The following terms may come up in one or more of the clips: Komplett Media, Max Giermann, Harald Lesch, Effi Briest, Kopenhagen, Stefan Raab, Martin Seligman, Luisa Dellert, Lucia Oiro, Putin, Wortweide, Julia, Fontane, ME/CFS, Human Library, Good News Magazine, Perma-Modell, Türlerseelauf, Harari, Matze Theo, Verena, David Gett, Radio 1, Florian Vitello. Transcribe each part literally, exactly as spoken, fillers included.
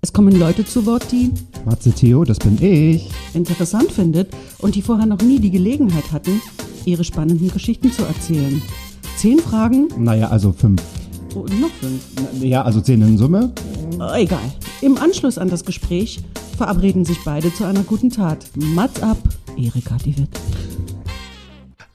Es kommen Leute zu Wort, die Matze Theo, das bin ich, interessant findet und die vorher noch nie die Gelegenheit hatten, ihre spannenden Geschichten zu erzählen. Zehn Fragen? Naja, also fünf. Oh, noch fünf? Naja, also zehn in Summe. Oh, egal. Im Anschluss an das Gespräch verabreden sich beide zu einer guten Tat. Mats ab, Erika, die wird.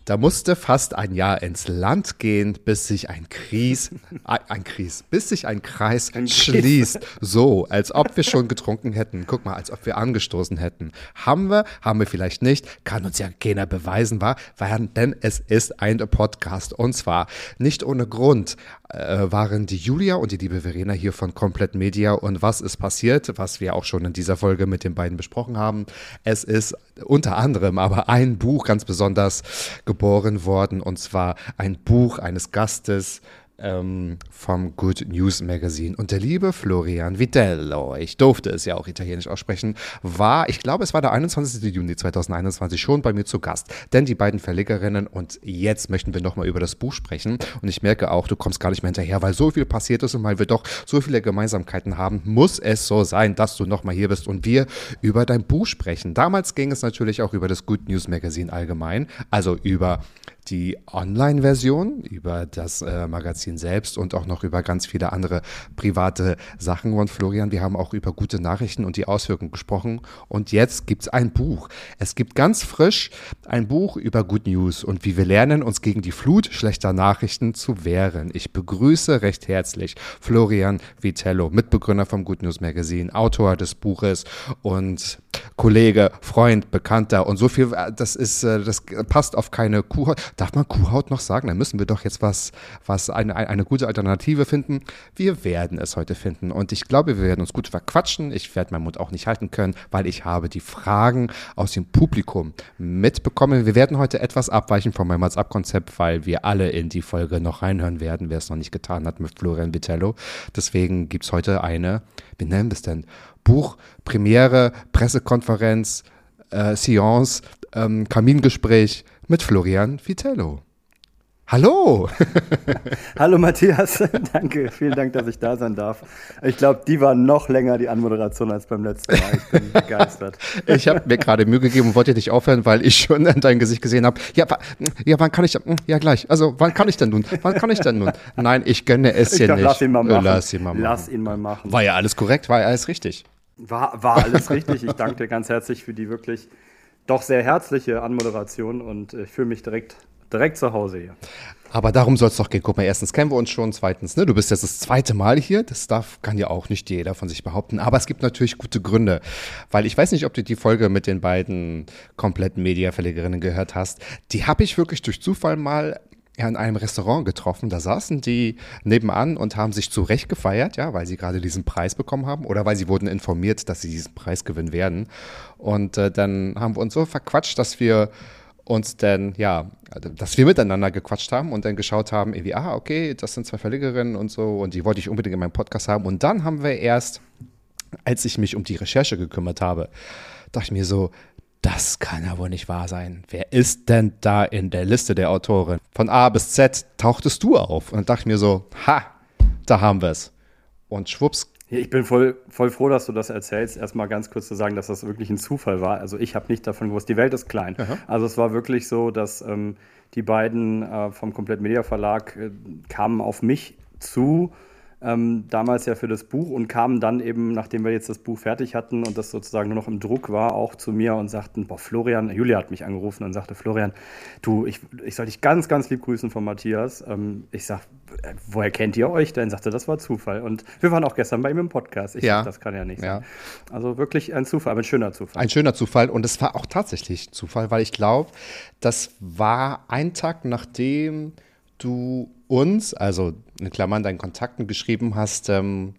Da musste fast ein Jahr ins Land gehen, bis sich ein Kreis, ein Kreis, bis sich ein Kreis ein schließt. Kies. So, als ob wir schon getrunken hätten. Guck mal, als ob wir angestoßen hätten. Haben wir, haben wir vielleicht nicht. Kann uns ja keiner beweisen, war, weil, denn es ist ein Podcast. Und zwar nicht ohne Grund äh, waren die Julia und die liebe Verena hier von Komplett Media. Und was ist passiert, was wir auch schon in dieser Folge mit den beiden besprochen haben. Es ist unter anderem aber ein Buch ganz besonders geboren worden, und zwar ein Buch eines Gastes ähm, vom Good News Magazine. Und der liebe Florian Vitello, ich durfte es ja auch italienisch aussprechen, war, ich glaube, es war der einundzwanzigsten Juni zweitausendeinundzwanzig schon bei mir zu Gast. Denn die beiden Verlegerinnen, und jetzt möchten wir nochmal über das Buch sprechen. Und ich merke auch, du kommst gar nicht mehr hinterher, weil so viel passiert ist und weil wir doch so viele Gemeinsamkeiten haben, muss es so sein, dass du nochmal hier bist und wir über dein Buch sprechen. Damals ging es natürlich auch über das Good News Magazine allgemein, also über die Online-Version, über das äh, Magazin selbst und auch noch über ganz viele andere private Sachen. Und Florian, wir haben auch über gute Nachrichten und die Auswirkungen gesprochen. Und jetzt gibt es ein Buch. Es gibt ganz frisch ein Buch über Good News und wie wir lernen, uns gegen die Flut schlechter Nachrichten zu wehren. Ich begrüße recht herzlich Florian Vitello, Mitbegründer vom Good News Magazine, Autor des Buches und Kollege, Freund, Bekannter und so viel. Das ist, das passt auf keine Kuhhaut. Darf man Kuhhaut noch sagen? Dann müssen wir doch jetzt was, was eine, eine gute Alternative finden. Wir werden es heute finden und ich glaube, wir werden uns gut verquatschen. Ich werde meinen Mund auch nicht halten können, weil ich habe die Fragen aus dem Publikum mitbekommen. Wir werden heute etwas abweichen von meinem WhatsApp-Konzept, weil wir alle in die Folge noch reinhören werden, wer es noch nicht getan hat mit Florian Vitello. Deswegen gibt es heute eine, wie nennen wir es denn? Buch, Premiere, Pressekonferenz, äh, Seance, ähm, Kamingespräch mit Florian Vitello. Hallo! Hallo Matthias, danke, vielen Dank, dass ich da sein darf. Ich glaube, die war noch länger, die Anmoderation, als beim letzten Mal. Ich bin begeistert. Ich habe mir gerade Mühe gegeben und wollte nicht aufhören, weil ich schon dein Gesicht gesehen habe. Ja, ja, wann kann ich, ja gleich, also wann kann ich denn nun? Wann kann ich denn nun? Nein, ich gönne es dir nicht. Lass ihn mal machen. Lass ihn mal machen. Lass ihn mal machen. War ja alles korrekt, war ja alles richtig. War, war alles richtig. Ich danke dir ganz herzlich für die wirklich doch sehr herzliche Anmoderation und ich fühle mich direkt Direkt zu Hause hier. Aber darum soll es doch gehen. Guck mal, erstens kennen wir uns schon, zweitens, ne, du bist jetzt das zweite Mal hier. Das darf, kann ja auch nicht jeder von sich behaupten. Aber es gibt natürlich gute Gründe, weil ich weiß nicht, ob du die Folge mit den beiden kompletten Media-Verlegerinnen gehört hast. Die habe ich wirklich durch Zufall mal in einem Restaurant getroffen. Da saßen die nebenan und haben sich zurecht gefeiert, ja, weil sie gerade diesen Preis bekommen haben oder weil sie wurden informiert, dass sie diesen Preis gewinnen werden. Und äh, dann haben wir uns so verquatscht, dass wir uns dann, ja, dass wir miteinander gequatscht haben und dann geschaut haben, irgendwie, ah, okay, das sind zwei Verlegerinnen und so und die wollte ich unbedingt in meinem Podcast haben. Und dann haben wir erst, als ich mich um die Recherche gekümmert habe, dachte ich mir so, das kann ja wohl nicht wahr sein. Wer ist denn da in der Liste der Autoren? Von A bis Z tauchtest du auf. Und dann dachte ich mir so, ha, da haben wir es. Und schwupps. Ich bin voll, voll froh, dass du das erzählst. Erstmal ganz kurz zu sagen, dass das wirklich ein Zufall war. Also ich habe nicht davon gewusst, die Welt ist klein. Aha. Also es war wirklich so, dass ähm, die beiden äh, vom Komplett Media Verlag äh, kamen auf mich zu, ähm, damals ja für das Buch und kamen dann eben, nachdem wir jetzt das Buch fertig hatten und das sozusagen nur noch im Druck war, auch zu mir und sagten, boah, Florian, Julia hat mich angerufen und sagte, Florian, du, ich, ich soll dich ganz, ganz lieb grüßen von Matthias. Ähm, ich sag, woher kennt ihr euch denn? Sagte, das war Zufall. Und wir waren auch gestern bei ihm im Podcast. Ich ja. dachte, das kann ja nicht sein. Ja. Also wirklich ein Zufall, aber ein schöner Zufall. Ein schöner Zufall und es war auch tatsächlich Zufall, weil ich glaube, das war ein Tag, nachdem du uns, also in Klammern, deinen Kontakten geschrieben hast, ähm,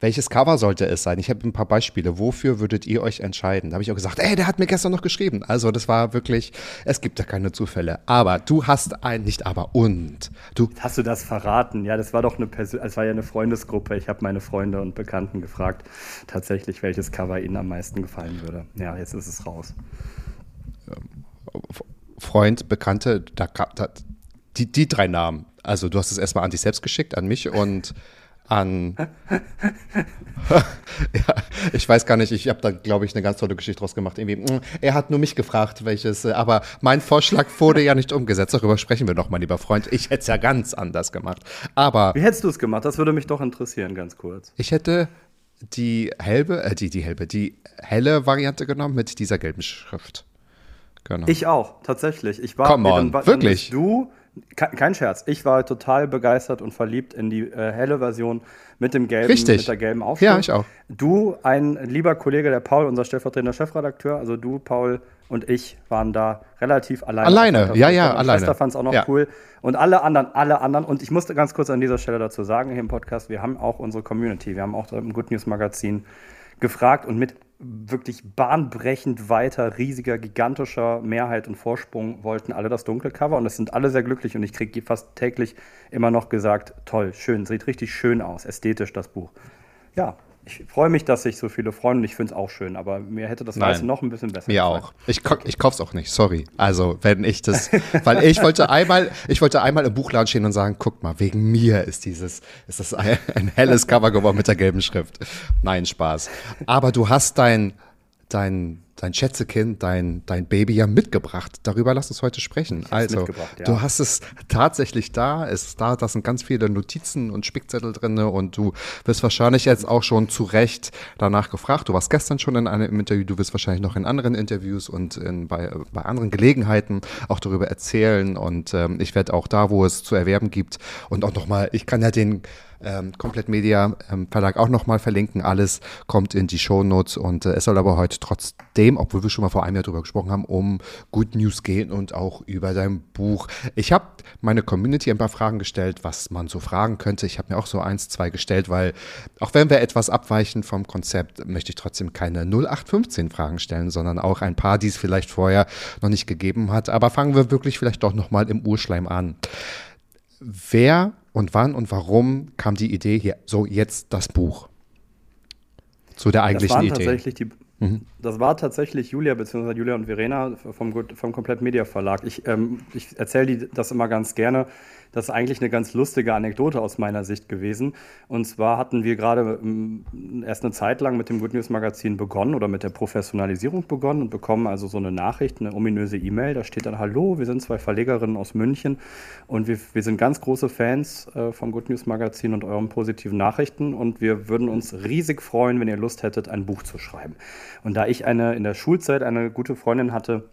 welches Cover sollte es sein? Ich habe ein paar Beispiele. Wofür würdet ihr euch entscheiden? Da habe ich auch gesagt, ey, der hat mir gestern noch geschrieben. Also das war wirklich, es gibt da keine Zufälle. Aber du hast ein, nicht aber und. Du hast du das verraten? Ja, das war doch eine Perso- das war ja eine Freundesgruppe. Ich habe meine Freunde und Bekannten gefragt, tatsächlich, welches Cover ihnen am meisten gefallen würde. Ja, jetzt ist es raus. Freund, Bekannte, da, da, die, die drei Namen. Also du hast es erstmal an dich selbst geschickt, an mich und an ja, ich weiß gar nicht, ich habe da, glaube ich, eine ganz tolle Geschichte draus gemacht. Irgendwie, er hat nur mich gefragt, welches, aber mein Vorschlag wurde ja nicht umgesetzt. Darüber sprechen wir nochmal, lieber Freund. Ich hätte es ja ganz anders gemacht. Aber wie hättest du es gemacht? Das würde mich doch interessieren, ganz kurz. Ich hätte die helbe, äh, die, die helbe, die helle Variante genommen mit dieser gelben Schrift. Genau. Ich auch, tatsächlich. Ich war Come on, mit dem Button, wirklich? Du, kein Scherz, ich war total begeistert und verliebt in die äh, helle Version mit dem gelben, Richtig. mit der gelben Aufschrift. Ja, ich auch. Du, ein lieber Kollege, der Paul, unser stellvertretender Chefredakteur, also du, Paul und ich waren da relativ alleine. Alleine, ja, ja, alleine. Meine Schwester fand es auch noch ja. cool. Und alle anderen, alle anderen, und ich musste ganz kurz an dieser Stelle dazu sagen, hier im Podcast, wir haben auch unsere Community, wir haben auch im Good News Magazin gefragt und mit wirklich bahnbrechend weiter, riesiger, gigantischer Mehrheit und Vorsprung wollten alle das dunkle Cover und es sind alle sehr glücklich und ich kriege fast täglich immer noch gesagt, toll, schön, sieht richtig schön aus, ästhetisch das Buch. Ja, ich freue mich, dass sich so viele freuen und ich finde es auch schön, aber mir hätte das Weiße noch ein bisschen besser mir gefallen. Auch. Ich, ko- ich kaufe es auch nicht, sorry. Also, wenn ich das, weil ich wollte einmal, ich wollte einmal im Buchladen stehen und sagen, guck mal, wegen mir ist dieses, ist das ein, ein helles Cover geworden mit der gelben Schrift. Nein, Spaß. Aber du hast dein, dein, dein Schätzekind, dein, dein Baby ja mitgebracht. Darüber lass uns heute sprechen. Also, ja. Du hast es tatsächlich da. Es ist da, da sind ganz viele Notizen und Spickzettel drin und du wirst wahrscheinlich jetzt auch schon zu Recht danach gefragt. Du warst gestern schon in einem Interview, du wirst wahrscheinlich noch in anderen Interviews und in, bei, bei anderen Gelegenheiten auch darüber erzählen und ähm, ich werde auch da, wo es zu erwerben gibt und auch nochmal, ich kann ja den Ähm, Komplett Media ähm, Verlag auch nochmal verlinken. Alles kommt in die Shownotes und äh, es soll aber heute trotzdem, obwohl wir schon mal vor einem Jahr drüber gesprochen haben, um Good News gehen und auch über dein Buch. Ich habe meine Community ein paar Fragen gestellt, was man so fragen könnte. Ich habe mir auch so eins, zwei gestellt, weil auch wenn wir etwas abweichen vom Konzept, möchte ich trotzdem keine null acht fünfzehn Fragen stellen, sondern auch ein paar, die es vielleicht vorher noch nicht gegeben hat. Aber fangen wir wirklich vielleicht doch nochmal im Urschleim an. Wer und wann und warum kam die Idee hier, so jetzt das Buch zu der eigentlichen das Idee? Die, mhm. Das war tatsächlich Julia, beziehungsweise Julia und Verena vom, vom Komplett Media Verlag. Ich, ähm, ich erzähle das immer ganz gerne. Das ist eigentlich eine ganz lustige Anekdote aus meiner Sicht gewesen. Und zwar hatten wir gerade ähm, erst eine Zeit lang mit dem Good News Magazin begonnen oder mit der Professionalisierung begonnen und bekommen also so eine Nachricht, eine ominöse E-Mail. Da steht dann, hallo, wir sind zwei Verlegerinnen aus München und wir, wir sind ganz große Fans äh, vom Good News Magazin und euren positiven Nachrichten und wir würden uns riesig freuen, wenn ihr Lust hättet, ein Buch zu schreiben. Und da ich eine in der Schulzeit eine gute Freundin hatte,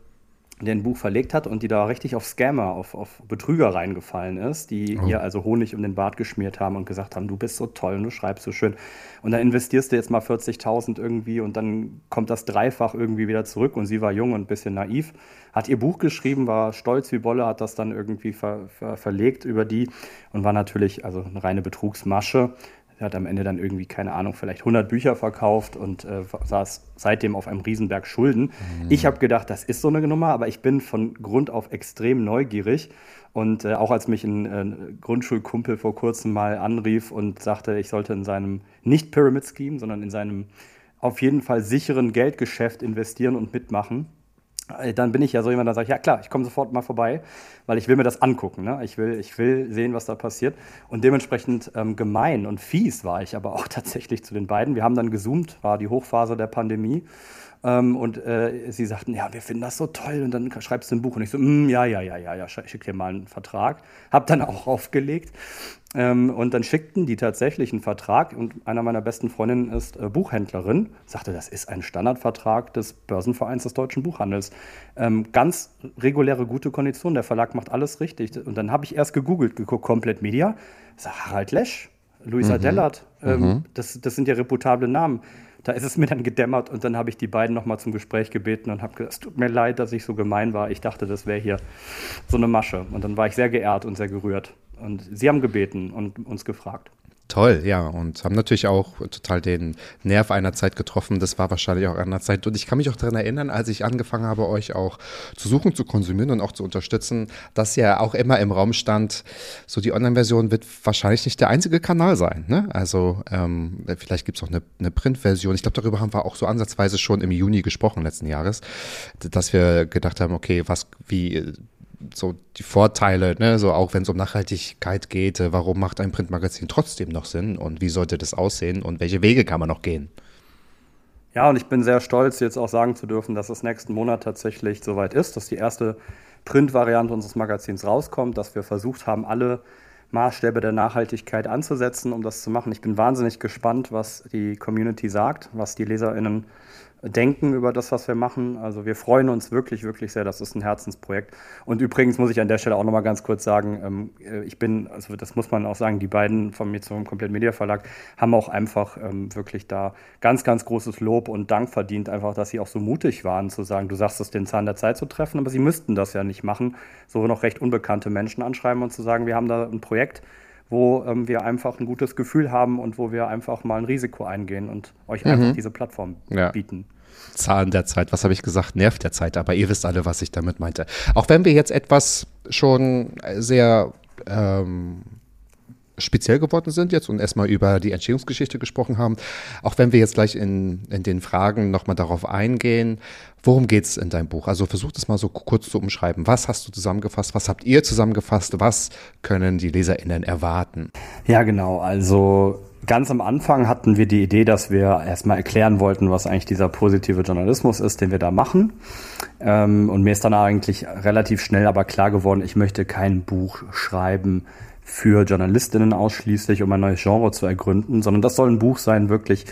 der ein Buch verlegt hat und die da richtig auf Scammer, auf, auf Betrüger reingefallen ist, die oh. ihr also Honig um den Bart geschmiert haben und gesagt haben, du bist so toll und du schreibst so schön und dann investierst du jetzt mal vierzigtausend irgendwie und dann kommt das dreifach irgendwie wieder zurück und sie war jung und ein bisschen naiv, hat ihr Buch geschrieben, war stolz wie Bolle, hat das dann irgendwie ver, ver, verlegt über die und war natürlich also eine reine Betrugsmasche. Er hat am Ende dann irgendwie, keine Ahnung, vielleicht hundert Bücher verkauft und äh, saß seitdem auf einem Riesenberg Schulden. Mhm. Ich habe gedacht, das ist so eine Nummer, aber ich bin von Grund auf extrem neugierig. Und äh, auch als mich ein äh, Grundschulkumpel vor kurzem mal anrief und sagte, ich sollte in seinem, nicht Pyramid Scheme, sondern in seinem auf jeden Fall sicheren Geldgeschäft investieren und mitmachen, dann bin ich ja so jemand, der sagt, ja klar, ich komme sofort mal vorbei, weil ich will mir das angucken. Ne? Ich will, ich will sehen, was da passiert. Und dementsprechend ähm, gemein und fies war ich aber auch tatsächlich zu den beiden. Wir haben dann gezoomt, war die Hochphase der Pandemie. Ähm, und äh, sie sagten, ja, wir finden das so toll. Und dann schreibst du ein Buch. Und ich so, mm, ja, ja, ja, ja, ja, schick dir mal einen Vertrag. Hab dann auch aufgelegt. Ähm, und dann schickten die tatsächlich einen Vertrag und einer meiner besten Freundinnen ist äh, Buchhändlerin, sagte, das ist ein Standardvertrag des Börsenvereins des deutschen Buchhandels. Ähm, ganz reguläre, gute Kondition, der Verlag macht alles richtig. Und dann habe ich erst gegoogelt, geguckt, Komplett Media, sag, Harald Lesch, Luisa mhm. Dellert, ähm, mhm. das, das sind ja reputable Namen. Da ist es mir dann gedämmert und dann habe ich die beiden nochmal zum Gespräch gebeten und habe gesagt, es tut mir leid, dass ich so gemein war. Ich dachte, das wäre hier so eine Masche. Und dann war ich sehr geehrt und sehr gerührt. Und sie haben gebeten und uns gefragt. Toll, ja, und haben natürlich auch total den Nerv einer Zeit getroffen, das war wahrscheinlich auch einer Zeit, und ich kann mich auch daran erinnern, als ich angefangen habe, euch auch zu suchen, zu konsumieren und auch zu unterstützen, dass ja auch immer im Raum stand, so die Online-Version wird wahrscheinlich nicht der einzige Kanal sein, ne? Also ähm, vielleicht gibt es auch eine, eine Print-Version, ich glaube, darüber haben wir auch so ansatzweise schon im Juni gesprochen letzten Jahres, dass wir gedacht haben, okay, was, wie... so die Vorteile, ne, so auch wenn es um Nachhaltigkeit geht, warum macht ein Printmagazin trotzdem noch Sinn und wie sollte das aussehen und welche Wege kann man noch gehen? Ja, und ich bin sehr stolz, jetzt auch sagen zu dürfen, dass es nächsten Monat tatsächlich soweit ist, dass die erste Printvariante unseres Magazins rauskommt, dass wir versucht haben, alle Maßstäbe der Nachhaltigkeit anzusetzen, um das zu machen. Ich bin wahnsinnig gespannt, was die Community sagt, was die LeserInnen denken über das, was wir machen. Also wir freuen uns wirklich, wirklich sehr. Das ist ein Herzensprojekt. Und übrigens muss ich an der Stelle auch nochmal ganz kurz sagen, ich bin, also das muss man auch sagen, die beiden von mir zum Komplett Media Verlag haben auch einfach wirklich da ganz, ganz großes Lob und Dank verdient, einfach, dass sie auch so mutig waren zu sagen, du sagst es, den Zahn der Zeit zu treffen, aber sie müssten das ja nicht machen, so noch recht unbekannte Menschen anschreiben und zu sagen, wir haben da ein Projekt, wo ähm, wir einfach ein gutes Gefühl haben und wo wir einfach mal ein Risiko eingehen und euch mhm. einfach diese Plattform ja. bieten. Zahn der Zeit, was habe ich gesagt? Nerv der Zeit, aber ihr wisst alle, was ich damit meinte. Auch wenn wir jetzt etwas schon sehr ähm, speziell geworden sind jetzt und erstmal über die Entstehungsgeschichte gesprochen haben, auch wenn wir jetzt gleich in, in den Fragen nochmal darauf eingehen, worum geht es in deinem Buch? Also versucht es mal so kurz zu umschreiben. Was hast du zusammengefasst? Was habt ihr zusammengefasst? Was können die LeserInnen erwarten? Ja, genau. Also ganz am Anfang hatten wir die Idee, dass wir erstmal erklären wollten, was eigentlich dieser positive Journalismus ist, den wir da machen. Und mir ist dann eigentlich relativ schnell aber klar geworden, ich möchte kein Buch schreiben für JournalistInnen ausschließlich, um ein neues Genre zu ergründen, sondern das soll ein Buch sein, wirklich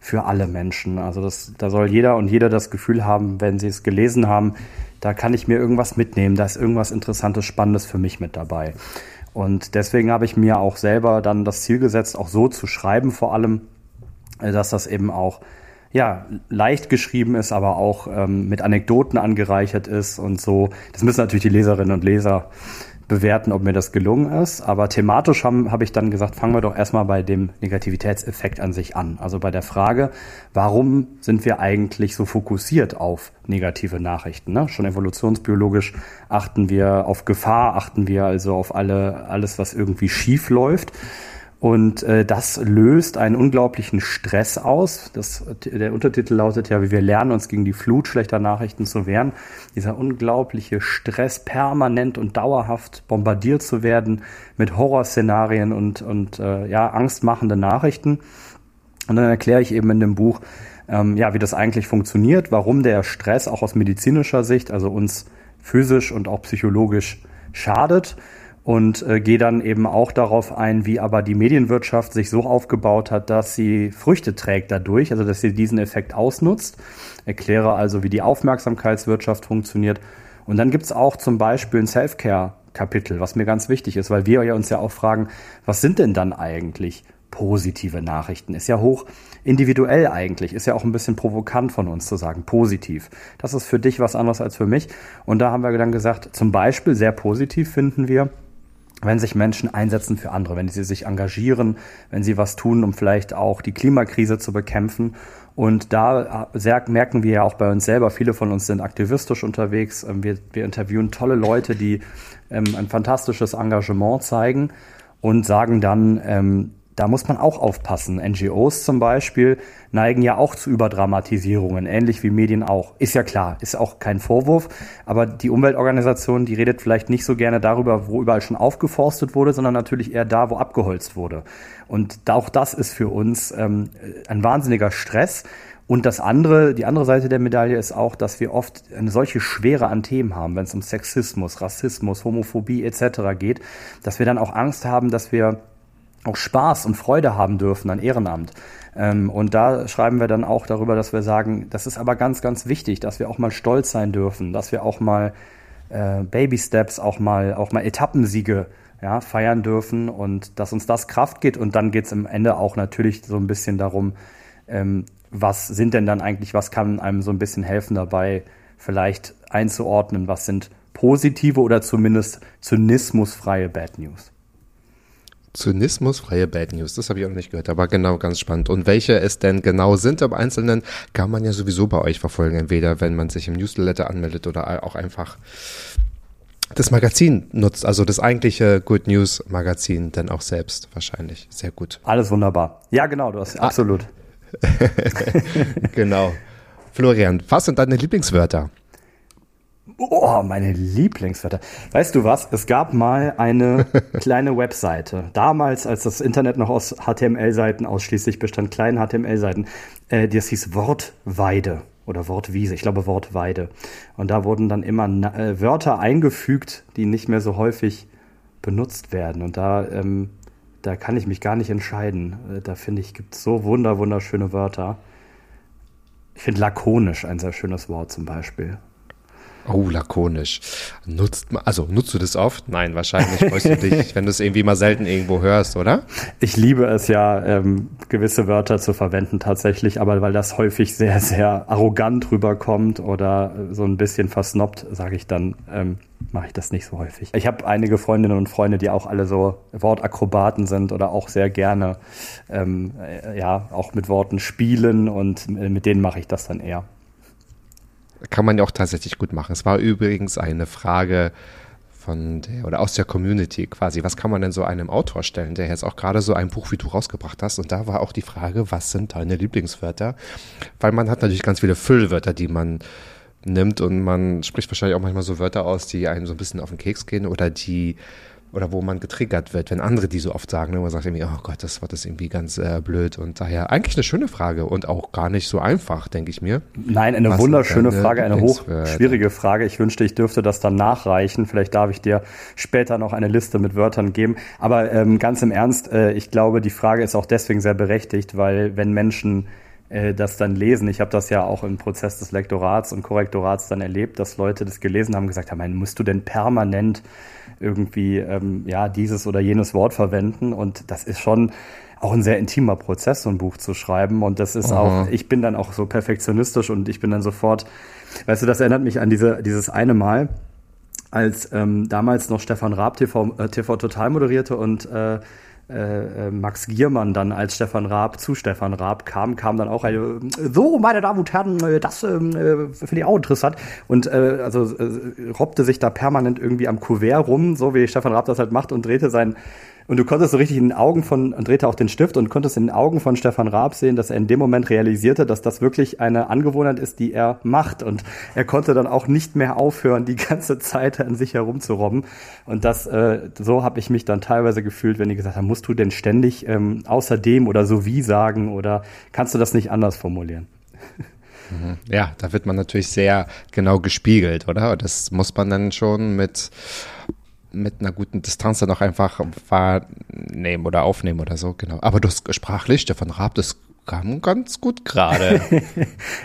für alle Menschen. Also das, da soll jeder und jeder das Gefühl haben, wenn sie es gelesen haben, da kann ich mir irgendwas mitnehmen, da ist irgendwas Interessantes, Spannendes für mich mit dabei. Und deswegen habe ich mir auch selber dann das Ziel gesetzt, auch so zu schreiben vor allem, dass das eben auch ja leicht geschrieben ist, aber auch ähm, mit Anekdoten angereichert ist und so. Das müssen natürlich die Leserinnen und Leser bewerten, ob mir das gelungen ist. Aber thematisch habe hab ich dann gesagt, fangen wir doch erstmal bei dem Negativitätseffekt an sich an. Also bei der Frage, warum sind wir eigentlich so fokussiert auf negative Nachrichten? Ne? Schon evolutionsbiologisch achten wir auf Gefahr, achten wir also auf alle, alles, was irgendwie schief läuft. Und äh, das löst einen unglaublichen Stress aus. Das, der Untertitel lautet ja, wie wir lernen, uns gegen die Flut schlechter Nachrichten zu wehren. Dieser unglaubliche Stress, permanent und dauerhaft bombardiert zu werden mit Horrorszenarien und, und äh, ja, angstmachenden Nachrichten. Und dann erkläre ich eben in dem Buch, ähm, ja, wie das eigentlich funktioniert, warum der Stress auch aus medizinischer Sicht, also uns physisch und auch psychologisch schadet. Und äh, gehe dann eben auch darauf ein, wie aber die Medienwirtschaft sich so aufgebaut hat, dass sie Früchte trägt dadurch, also dass sie diesen Effekt ausnutzt. Erkläre also, wie die Aufmerksamkeitswirtschaft funktioniert. Und dann gibt's auch zum Beispiel ein Self-Care-Kapitel, was mir ganz wichtig ist, weil wir uns ja auch fragen, was sind denn dann eigentlich positive Nachrichten? Ist ja hoch individuell eigentlich, ist ja auch ein bisschen provokant von uns zu sagen, positiv. Das ist für dich was anderes als für mich. Und da haben wir dann gesagt, zum Beispiel sehr positiv finden wir, wenn sich Menschen einsetzen für andere, wenn sie sich engagieren, wenn sie was tun, um vielleicht auch die Klimakrise zu bekämpfen. Und da sehr, merken wir ja auch bei uns selber, viele von uns sind aktivistisch unterwegs. Wir, wir interviewen tolle Leute, die ähm, ein fantastisches Engagement zeigen und sagen dann, ähm, da muss man auch aufpassen. N G Os zum Beispiel neigen ja auch zu Überdramatisierungen, ähnlich wie Medien auch. Ist ja klar, ist auch kein Vorwurf. Aber die Umweltorganisation, die redet vielleicht nicht so gerne darüber, wo überall schon aufgeforstet wurde, sondern natürlich eher da, wo abgeholzt wurde. Und auch das ist für uns ähm, ein wahnsinniger Stress. Und das andere, die andere Seite der Medaille ist auch, dass wir oft eine solche Schwere an Themen haben, wenn es um Sexismus, Rassismus, Homophobie et cetera geht, dass wir dann auch Angst haben, dass wir auch Spaß und Freude haben dürfen an Ehrenamt. Und da schreiben wir dann auch darüber, dass wir sagen, das ist aber ganz, ganz wichtig, dass wir auch mal stolz sein dürfen, dass wir auch mal äh, Baby Steps, auch mal, auch mal Etappensiege ja, feiern dürfen und dass uns das Kraft gibt. Und dann geht's am Ende auch natürlich so ein bisschen darum, ähm, was sind denn dann eigentlich, was kann einem so ein bisschen helfen dabei, vielleicht einzuordnen, was sind positive oder zumindest zynismusfreie Bad News. Zynismusfreie Bad News, das habe ich auch noch nicht gehört, aber genau, ganz spannend. Und welche es denn genau sind im Einzelnen, kann man ja sowieso bei euch verfolgen, entweder wenn man sich im Newsletter anmeldet oder auch einfach das Magazin nutzt, also das eigentliche Good News Magazin dann auch selbst wahrscheinlich. Sehr gut. Alles wunderbar. Ja, genau, du hast ah. absolut. Genau. Florian, was sind deine Lieblingswörter? Oh, meine Lieblingswörter. Weißt du was? Es gab mal eine kleine Webseite. Damals, als das Internet noch aus H T M L-Seiten ausschließlich bestand, kleinen H T M L-Seiten, äh, das hieß Wortweide oder Wortwiese. Ich glaube Wortweide. Und da wurden dann immer na- äh, Wörter eingefügt, die nicht mehr so häufig benutzt werden. Und da, ähm, da kann ich mich gar nicht entscheiden. Äh, da finde ich, gibt es so wunder, wunderschöne Wörter. Ich finde lakonisch ein sehr schönes Wort zum Beispiel. Oh, lakonisch. Nutzt man, also nutzt du das oft? Nein, wahrscheinlich freust du dich, wenn du es irgendwie mal selten irgendwo hörst, oder? Ich liebe es ja, ähm, gewisse Wörter zu verwenden tatsächlich, aber weil das häufig sehr, sehr arrogant rüberkommt oder so ein bisschen versnobbt, sage ich dann, ähm, mache ich das nicht so häufig. Ich habe einige Freundinnen und Freunde, die auch alle so Wortakrobaten sind oder auch sehr gerne, ähm, äh, ja, auch mit Worten spielen und äh, mit denen mache ich das dann eher. Kann man ja auch tatsächlich gut machen. Es war übrigens eine Frage von der, oder aus der Community quasi. Was kann man denn so einem Autor stellen, der jetzt auch gerade so ein Buch wie du rausgebracht hast? Und da war auch die Frage, was sind deine Lieblingswörter? Weil man hat natürlich ganz viele Füllwörter, die man nimmt und man spricht wahrscheinlich auch manchmal so Wörter aus, die einem so ein bisschen auf den Keks gehen oder die, oder wo man getriggert wird, wenn andere die so oft sagen, ne? Man sagt irgendwie, oh Gott, das Wort ist irgendwie ganz äh, blöd und daher eigentlich eine schöne Frage und auch gar nicht so einfach, denke ich mir. Nein, eine Was wunderschöne Frage, eine hochschwierige Frage. Ich wünschte, ich dürfte das dann nachreichen. Vielleicht darf ich dir später noch eine Liste mit Wörtern geben. Aber ähm, ganz im Ernst, äh, ich glaube, die Frage ist auch deswegen sehr berechtigt, weil wenn Menschen äh, das dann lesen, ich habe das ja auch im Prozess des Lektorats und Korrektorats dann erlebt, dass Leute das gelesen haben und gesagt haben, musst du denn permanent irgendwie ähm, ja dieses oder jenes Wort verwenden und das ist schon auch ein sehr intimer Prozess, so ein Buch zu schreiben und das ist Aha. auch, ich bin dann auch so perfektionistisch und ich bin dann sofort, weißt du, das erinnert mich an diese dieses eine Mal, als ähm, damals noch Stefan Raab T V, äh, T V Total moderierte und äh, äh, Max Giermann dann als Stefan Raab zu Stefan Raab kam, kam dann auch eine, so meine Damen und Herren, das äh, finde ich auch interessant und äh, also äh, robbte sich da permanent irgendwie am Kuvert rum, so wie Stefan Raab das halt macht und drehte sein und du konntest so richtig in den Augen von, und drehte auch den Stift und konntest in den Augen von Stefan Raab sehen, dass er in dem Moment realisierte, dass das wirklich eine Angewohnheit ist, die er macht. Und er konnte dann auch nicht mehr aufhören, die ganze Zeit an sich herumzurobben. Und das, äh, so habe ich mich dann teilweise gefühlt, wenn die gesagt haben, musst du denn ständig ähm, außerdem oder so wie sagen oder kannst du das nicht anders formulieren? Ja, da wird man natürlich sehr genau gespiegelt, oder? Das muss man dann schon mit... mit einer guten Distanz dann auch einfach wahrnehmen oder aufnehmen oder so, genau. Aber das sprachlich, Stefan Raab, das kam ganz gut gerade.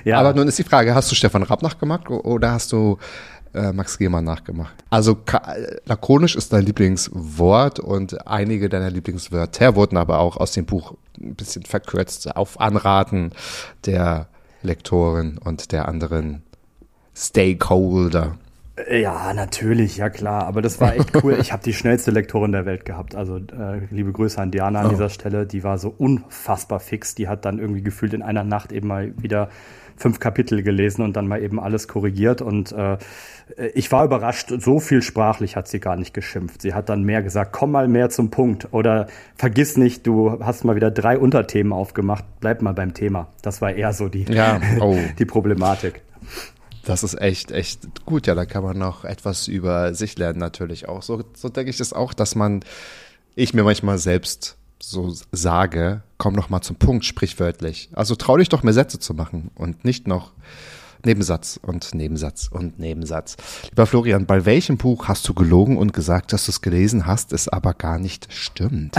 Ja. Aber nun ist die Frage, hast du Stefan Raab nachgemacht oder hast du äh, Max Giermann nachgemacht? Also ka- lakonisch ist dein Lieblingswort und einige deiner Lieblingswörter wurden aber auch aus dem Buch ein bisschen verkürzt auf Anraten der Lektorin und der anderen Stakeholder. Ja, natürlich, ja klar, aber das war echt cool. Ich habe die schnellste Lektorin der Welt gehabt, also äh, liebe Grüße an Diana an dieser Stelle, die war so unfassbar fix, die hat dann irgendwie gefühlt in einer Nacht eben mal wieder fünf Kapitel gelesen und dann mal eben alles korrigiert und äh, ich war überrascht, so viel sprachlich hat sie gar nicht geschimpft. Sie hat dann mehr gesagt, komm mal mehr zum Punkt oder vergiss nicht, du hast mal wieder drei Unterthemen aufgemacht, bleib mal beim Thema. Das war eher so die, ja, oh. die Problematik. Das ist echt, echt gut. Ja, da kann man noch etwas über sich lernen natürlich auch. So, so denke ich das auch, dass man, ich mir manchmal selbst so sage, komm noch mal zum Punkt, sprichwörtlich. Also trau dich doch mehr Sätze zu machen und nicht noch Nebensatz und Nebensatz und Nebensatz. Lieber Florian, bei welchem Buch hast du gelogen und gesagt, dass du es gelesen hast, es aber gar nicht stimmt?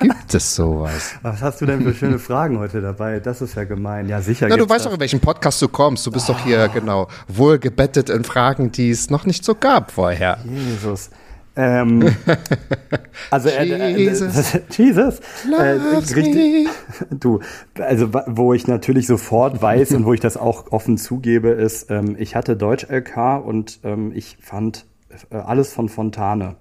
Gibt es sowas? Was hast du denn für schöne Fragen heute dabei? Das ist ja gemein. Ja, sicher. Na, du weißt doch, in welchen Podcast du kommst. Du bist oh. doch hier, genau, wohl gebettet in Fragen, die es noch nicht so gab vorher. Jesus. Ähm, also, äh, äh, äh, Jesus, äh, richtig, du, also, wo ich natürlich sofort weiß und wo ich das auch offen zugebe, ist, ähm, ich hatte Deutsch-L K und ähm, ich fand äh, alles von Fontane.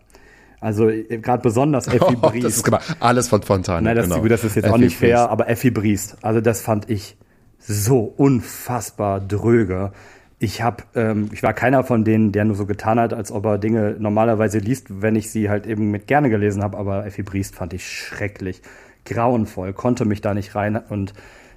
Also gerade besonders Effi Briest. Oh, das ist gemacht. Alles von Fontane. Nein, das, genau. ist gut, das ist jetzt Effi auch nicht fair, Briest. Aber Effi Briest. Also das fand ich so unfassbar dröge. Ich habe, ähm, ich war keiner von denen, der nur so getan hat, als ob er Dinge normalerweise liest, wenn ich sie halt eben mit gerne gelesen habe. Aber Effi Briest fand ich schrecklich, grauenvoll, konnte mich da nicht rein. Und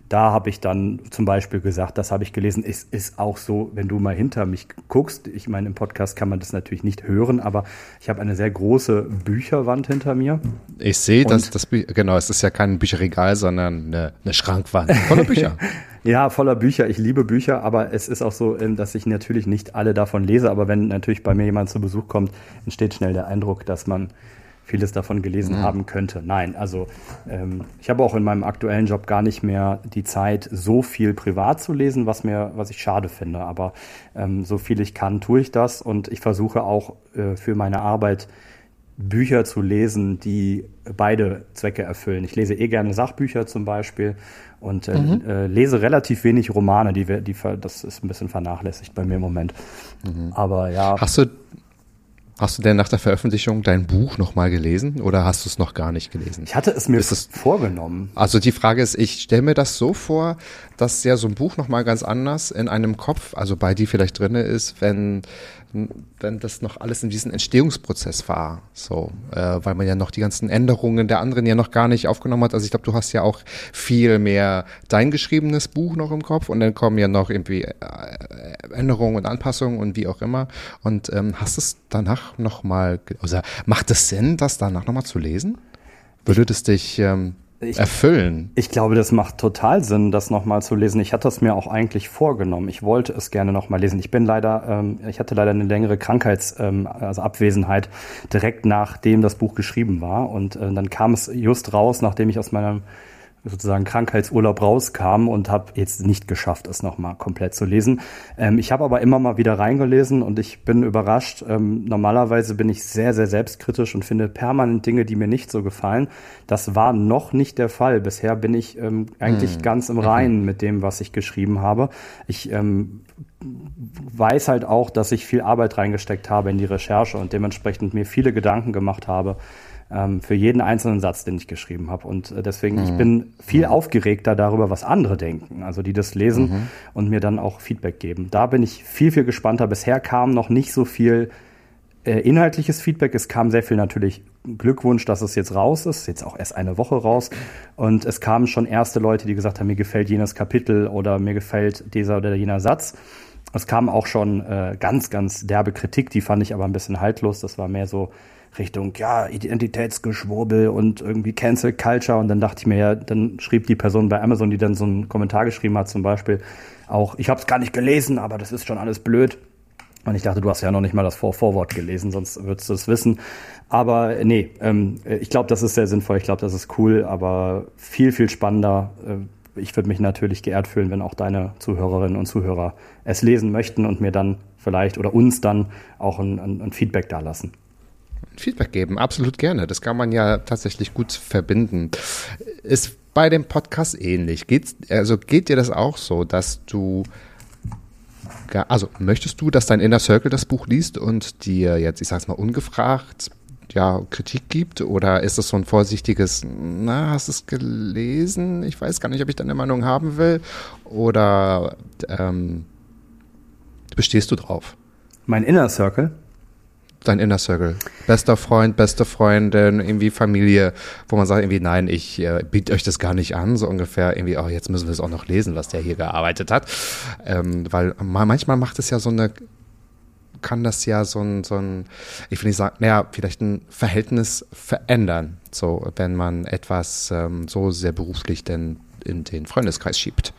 da habe ich dann zum Beispiel gesagt, das habe ich gelesen. Es ist auch so, wenn du mal hinter mich guckst. Ich meine, im Podcast kann man das natürlich nicht hören, aber ich habe eine sehr große Bücherwand hinter mir. Ich sehe, dass das, genau, es ist ja kein Bücherregal, sondern eine, eine Schrankwand voller Bücher. Ja, voller Bücher. Ich liebe Bücher, aber es ist auch so, dass ich natürlich nicht alle davon lese. Aber wenn natürlich bei mir jemand zu Besuch kommt, entsteht schnell der Eindruck, dass man vieles davon gelesen mhm. haben könnte. Nein, also ähm, ich habe auch in meinem aktuellen Job gar nicht mehr die Zeit, so viel privat zu lesen, was mir, was ich schade finde. Aber ähm, so viel ich kann, tue ich das. Und ich versuche auch äh, für meine Arbeit Bücher zu lesen, die beide Zwecke erfüllen. Ich lese eh gerne Sachbücher zum Beispiel und äh, mhm. äh, lese relativ wenig Romane, die wir, die das ist ein bisschen vernachlässigt bei mir im Moment. Mhm. Aber ja. Hast du Hast du denn nach der Veröffentlichung dein Buch nochmal gelesen oder hast du es noch gar nicht gelesen? Ich hatte es mir es, vorgenommen. Also die Frage ist, ich stelle mir das so vor, dass ja so ein Buch nochmal ganz anders in einem Kopf, also bei dir vielleicht drin ist, wenn wenn das noch alles in diesem Entstehungsprozess war, so, äh, weil man ja noch die ganzen Änderungen der anderen ja noch gar nicht aufgenommen hat. Also ich glaube, du hast ja auch viel mehr dein geschriebenes Buch noch im Kopf und dann kommen ja noch irgendwie Änderungen und Anpassungen und wie auch immer. Und ähm, hast es danach nochmal, also macht es Sinn, das danach nochmal zu lesen? Würde das dich ähm, Ich, erfüllen. Ich glaube, das macht total Sinn, das nochmal zu lesen. Ich hatte es mir auch eigentlich vorgenommen. Ich wollte es gerne nochmal lesen. Ich bin leider, ähm, ich hatte leider eine längere Krankheits-, ähm, also Abwesenheit direkt nachdem das Buch geschrieben war. Und äh, dann kam es just raus, nachdem ich aus meinem sozusagen Krankheitsurlaub rauskam und habe jetzt nicht geschafft, es nochmal komplett zu lesen. Ähm, ich habe aber immer mal wieder reingelesen und ich bin überrascht. Ähm, normalerweise bin ich sehr, sehr selbstkritisch und finde permanent Dinge, die mir nicht so gefallen. Das war noch nicht der Fall. Bisher bin ich ähm, eigentlich hm. ganz im Reinen mit dem, was ich geschrieben habe. Ich ähm, weiß halt auch, dass ich viel Arbeit reingesteckt habe in die Recherche und dementsprechend mir viele Gedanken gemacht habe, für jeden einzelnen Satz, den ich geschrieben habe. Und deswegen, mhm. ich bin viel mhm. aufgeregter darüber, was andere denken, also die das lesen mhm. und mir dann auch Feedback geben. Da bin ich viel, viel gespannter. Bisher kam noch nicht so viel äh, inhaltliches Feedback. Es kam sehr viel natürlich Glückwunsch, dass es jetzt raus ist, jetzt auch erst eine Woche raus. Und es kamen schon erste Leute, die gesagt haben, mir gefällt jenes Kapitel oder mir gefällt dieser oder jener Satz. Es kam auch schon äh, ganz, ganz derbe Kritik, die fand ich aber ein bisschen haltlos. Das war mehr so Richtung, ja, Identitätsgeschwurbel und irgendwie Cancel Culture. Und dann dachte ich mir, ja, dann schrieb die Person bei Amazon, die dann so einen Kommentar geschrieben hat, zum Beispiel auch, ich habe es gar nicht gelesen, aber das ist schon alles blöd. Und ich dachte, du hast ja noch nicht mal das Vor- Vorwort gelesen, sonst würdest du es wissen. Aber nee, ähm, ich glaube, das ist sehr sinnvoll, ich glaube, das ist cool, aber viel, viel spannender. Ich würde mich natürlich geehrt fühlen, wenn auch deine Zuhörerinnen und Zuhörer es lesen möchten und mir dann vielleicht oder uns dann auch ein, ein, ein Feedback dalassen. Feedback geben, absolut gerne. Das kann man ja tatsächlich gut verbinden. Ist bei dem Podcast ähnlich. Geht's, also geht dir das auch so, dass du, also möchtest du, dass dein Inner Circle das Buch liest und dir jetzt, ich sag's mal, ungefragt ja, Kritik gibt? Oder ist es so ein vorsichtiges, na, hast du es gelesen? Ich weiß gar nicht, ob ich deine Meinung haben will. Oder ähm, bestehst du drauf? Mein Inner Circle? Dein Inner Circle, bester Freund, beste Freundin, irgendwie Familie, wo man sagt irgendwie, nein, ich äh, biete euch das gar nicht an, so ungefähr irgendwie, oh, jetzt müssen wir es auch noch lesen, was der hier gearbeitet hat, ähm, weil manchmal macht es ja so eine, kann das ja so ein, so ein, ich will nicht sagen, naja, vielleicht ein Verhältnis verändern, so, wenn man etwas ähm, so sehr beruflich denn in den Freundeskreis schiebt.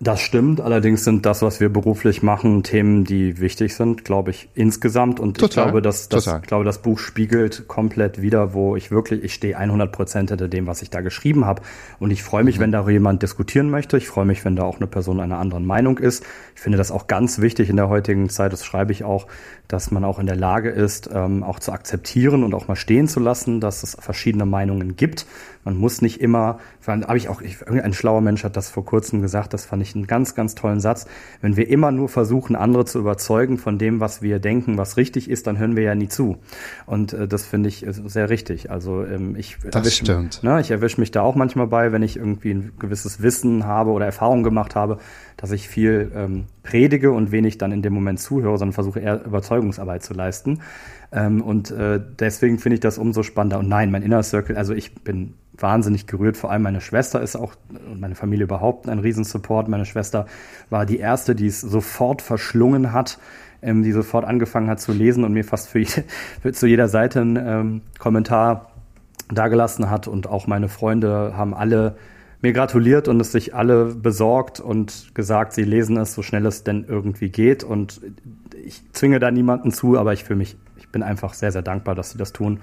Das stimmt, allerdings sind das, was wir beruflich machen, Themen, die wichtig sind, glaube ich, insgesamt. Und total, ich glaube, dass, dass, ich glaube, das Buch spiegelt komplett wider, wo ich wirklich, ich stehe hundert Prozent hinter dem, was ich da geschrieben habe. Und ich freue mich, mhm. wenn da jemand diskutieren möchte. Ich freue mich, wenn da auch eine Person einer anderen Meinung ist. Ich finde das auch ganz wichtig in der heutigen Zeit, das schreibe ich auch, dass man auch in der Lage ist, ähm, auch zu akzeptieren und auch mal stehen zu lassen, dass es verschiedene Meinungen gibt. Man muss nicht immer, habe ich auch, ich, irgendein schlauer Mensch hat das vor kurzem gesagt, das fand ich ich einen ganz, ganz tollen Satz. Wenn wir immer nur versuchen, andere zu überzeugen von dem, was wir denken, was richtig ist, dann hören wir ja nie zu. Und äh, das finde ich sehr richtig. Also ähm, ich erwische ne, ich erwisch mich da auch manchmal bei, wenn ich irgendwie ein gewisses Wissen habe oder Erfahrung gemacht habe, dass ich viel ähm, predige und wenig dann in dem Moment zuhöre, sondern versuche eher Überzeugungsarbeit zu leisten. Ähm, und äh, deswegen finde ich das umso spannender. Und nein, mein Inner Circle, also ich bin wahnsinnig gerührt. Vor allem meine Schwester ist auch, und meine Familie überhaupt, ein Riesensupport. Meine Schwester war die Erste, die es sofort verschlungen hat, ähm, die sofort angefangen hat zu lesen und mir fast für, jede, für zu jeder Seite einen ähm, Kommentar dagelassen hat. Und auch meine Freunde haben alle mir gratuliert und es sich alle besorgt und gesagt, sie lesen es, so schnell es denn irgendwie geht. Und ich zwinge da niemanden zu, aber ich fühle mich, ich bin einfach sehr, sehr dankbar, dass sie das tun.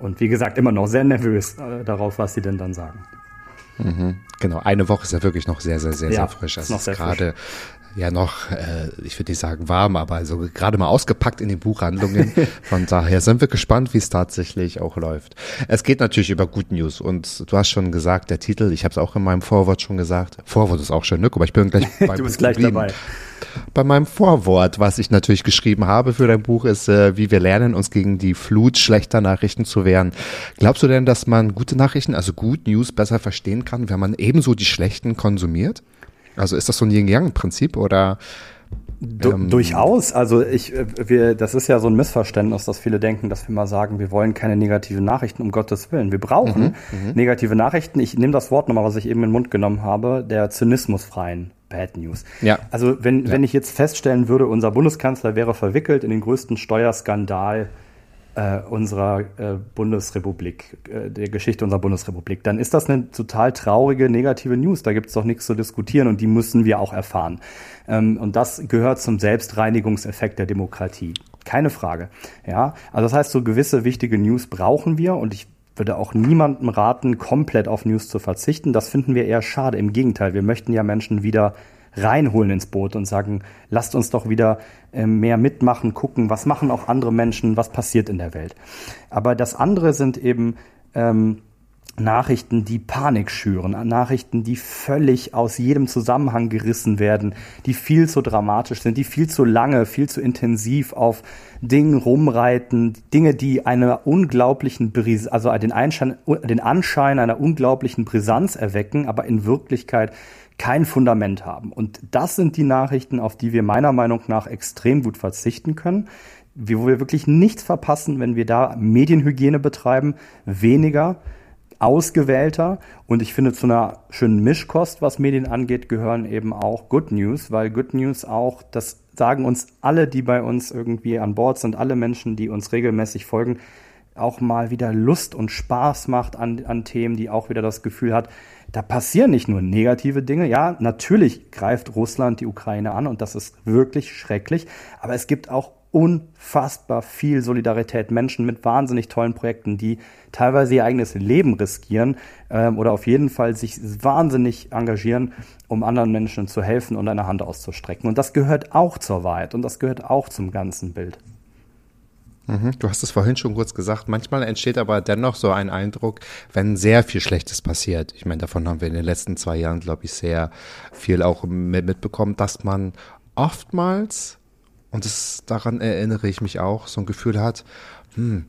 Und wie gesagt, immer noch sehr nervös äh, darauf, was sie denn dann sagen. Mhm, genau, eine Woche ist ja wirklich noch sehr, sehr, sehr, ja, sehr frisch. Das ist, ist gerade ja noch, äh, ich würde nicht sagen warm, aber also gerade mal ausgepackt in den Buchhandlungen. Von daher sind wir gespannt, wie es tatsächlich auch läuft. Es geht natürlich über Good News und du hast schon gesagt, der Titel, ich habe es auch in meinem Vorwort schon gesagt. Vorwort ist auch schön, ne? Aber ich bin gleich beim Du bist gleich Problem. dabei. Bei meinem Vorwort, was ich natürlich geschrieben habe für dein Buch, ist, äh, wie wir lernen, uns gegen die Flut schlechter Nachrichten zu wehren. Glaubst du denn, dass man gute Nachrichten, also Good News, besser verstehen kann, wenn man ebenso die schlechten konsumiert? Also ist das so ein Yin-Yang-Prinzip oder? Du, ähm, durchaus. Also ich, wir, das ist ja so ein Missverständnis, dass viele denken, dass wir mal sagen, wir wollen keine negativen Nachrichten, um Gottes Willen. Wir brauchen mhm, negative Nachrichten. Ich nehme das Wort nochmal, was ich eben in den Mund genommen habe, der zynismusfreien Bad News. Ja. Also wenn, ja. wenn ich jetzt feststellen würde, unser Bundeskanzler wäre verwickelt in den größten Steuerskandal äh, unserer äh, Bundesrepublik, äh, der Geschichte unserer Bundesrepublik, dann ist das eine total traurige, negative News. Da gibt es doch nichts zu diskutieren und die müssen wir auch erfahren. Ähm, und das gehört zum Selbstreinigungseffekt der Demokratie. Keine Frage. Ja? Also das heißt, so gewisse wichtige News brauchen wir und ich würde auch niemandem raten, komplett auf News zu verzichten. Das finden wir eher schade. Im Gegenteil, wir möchten ja Menschen wieder reinholen ins Boot und sagen, lasst uns doch wieder mehr mitmachen, gucken, was machen auch andere Menschen, was passiert in der Welt. Aber das andere sind eben ähm, Nachrichten, die Panik schüren, Nachrichten, die völlig aus jedem Zusammenhang gerissen werden, die viel zu dramatisch sind, die viel zu lange, viel zu intensiv auf Dingen rumreiten, Dinge, die einer unglaublichen, Bris- also den, Einschein, den Anschein einer unglaublichen Brisanz erwecken, aber in Wirklichkeit kein Fundament haben. Und das sind die Nachrichten, auf die wir meiner Meinung nach extrem gut verzichten können, wo wir wirklich nichts verpassen, wenn wir da Medienhygiene betreiben, weniger ausgewählter und ich finde zu einer schönen Mischkost, was Medien angeht, gehören eben auch Good News, weil Good News auch, das sagen uns alle, die bei uns irgendwie an Bord sind, alle Menschen, die uns regelmäßig folgen, auch mal wieder Lust und Spaß macht an, an Themen, die auch wieder das Gefühl hat, da passieren nicht nur negative Dinge. Ja, natürlich greift Russland die Ukraine an und das ist wirklich schrecklich, aber es gibt auch unfassbar viel Solidarität. Menschen mit wahnsinnig tollen Projekten, die teilweise ihr eigenes Leben riskieren ähm, oder auf jeden Fall sich wahnsinnig engagieren, um anderen Menschen zu helfen und eine Hand auszustrecken. Und das gehört auch zur Wahrheit und das gehört auch zum ganzen Bild. Mhm. Du hast es vorhin schon kurz gesagt, manchmal entsteht aber dennoch so ein Eindruck, wenn sehr viel Schlechtes passiert. Ich meine, davon haben wir in den letzten zwei Jahren, glaube ich, sehr viel auch mitbekommen, dass man oftmals, und das, daran erinnere ich mich auch, so ein Gefühl hat, hm,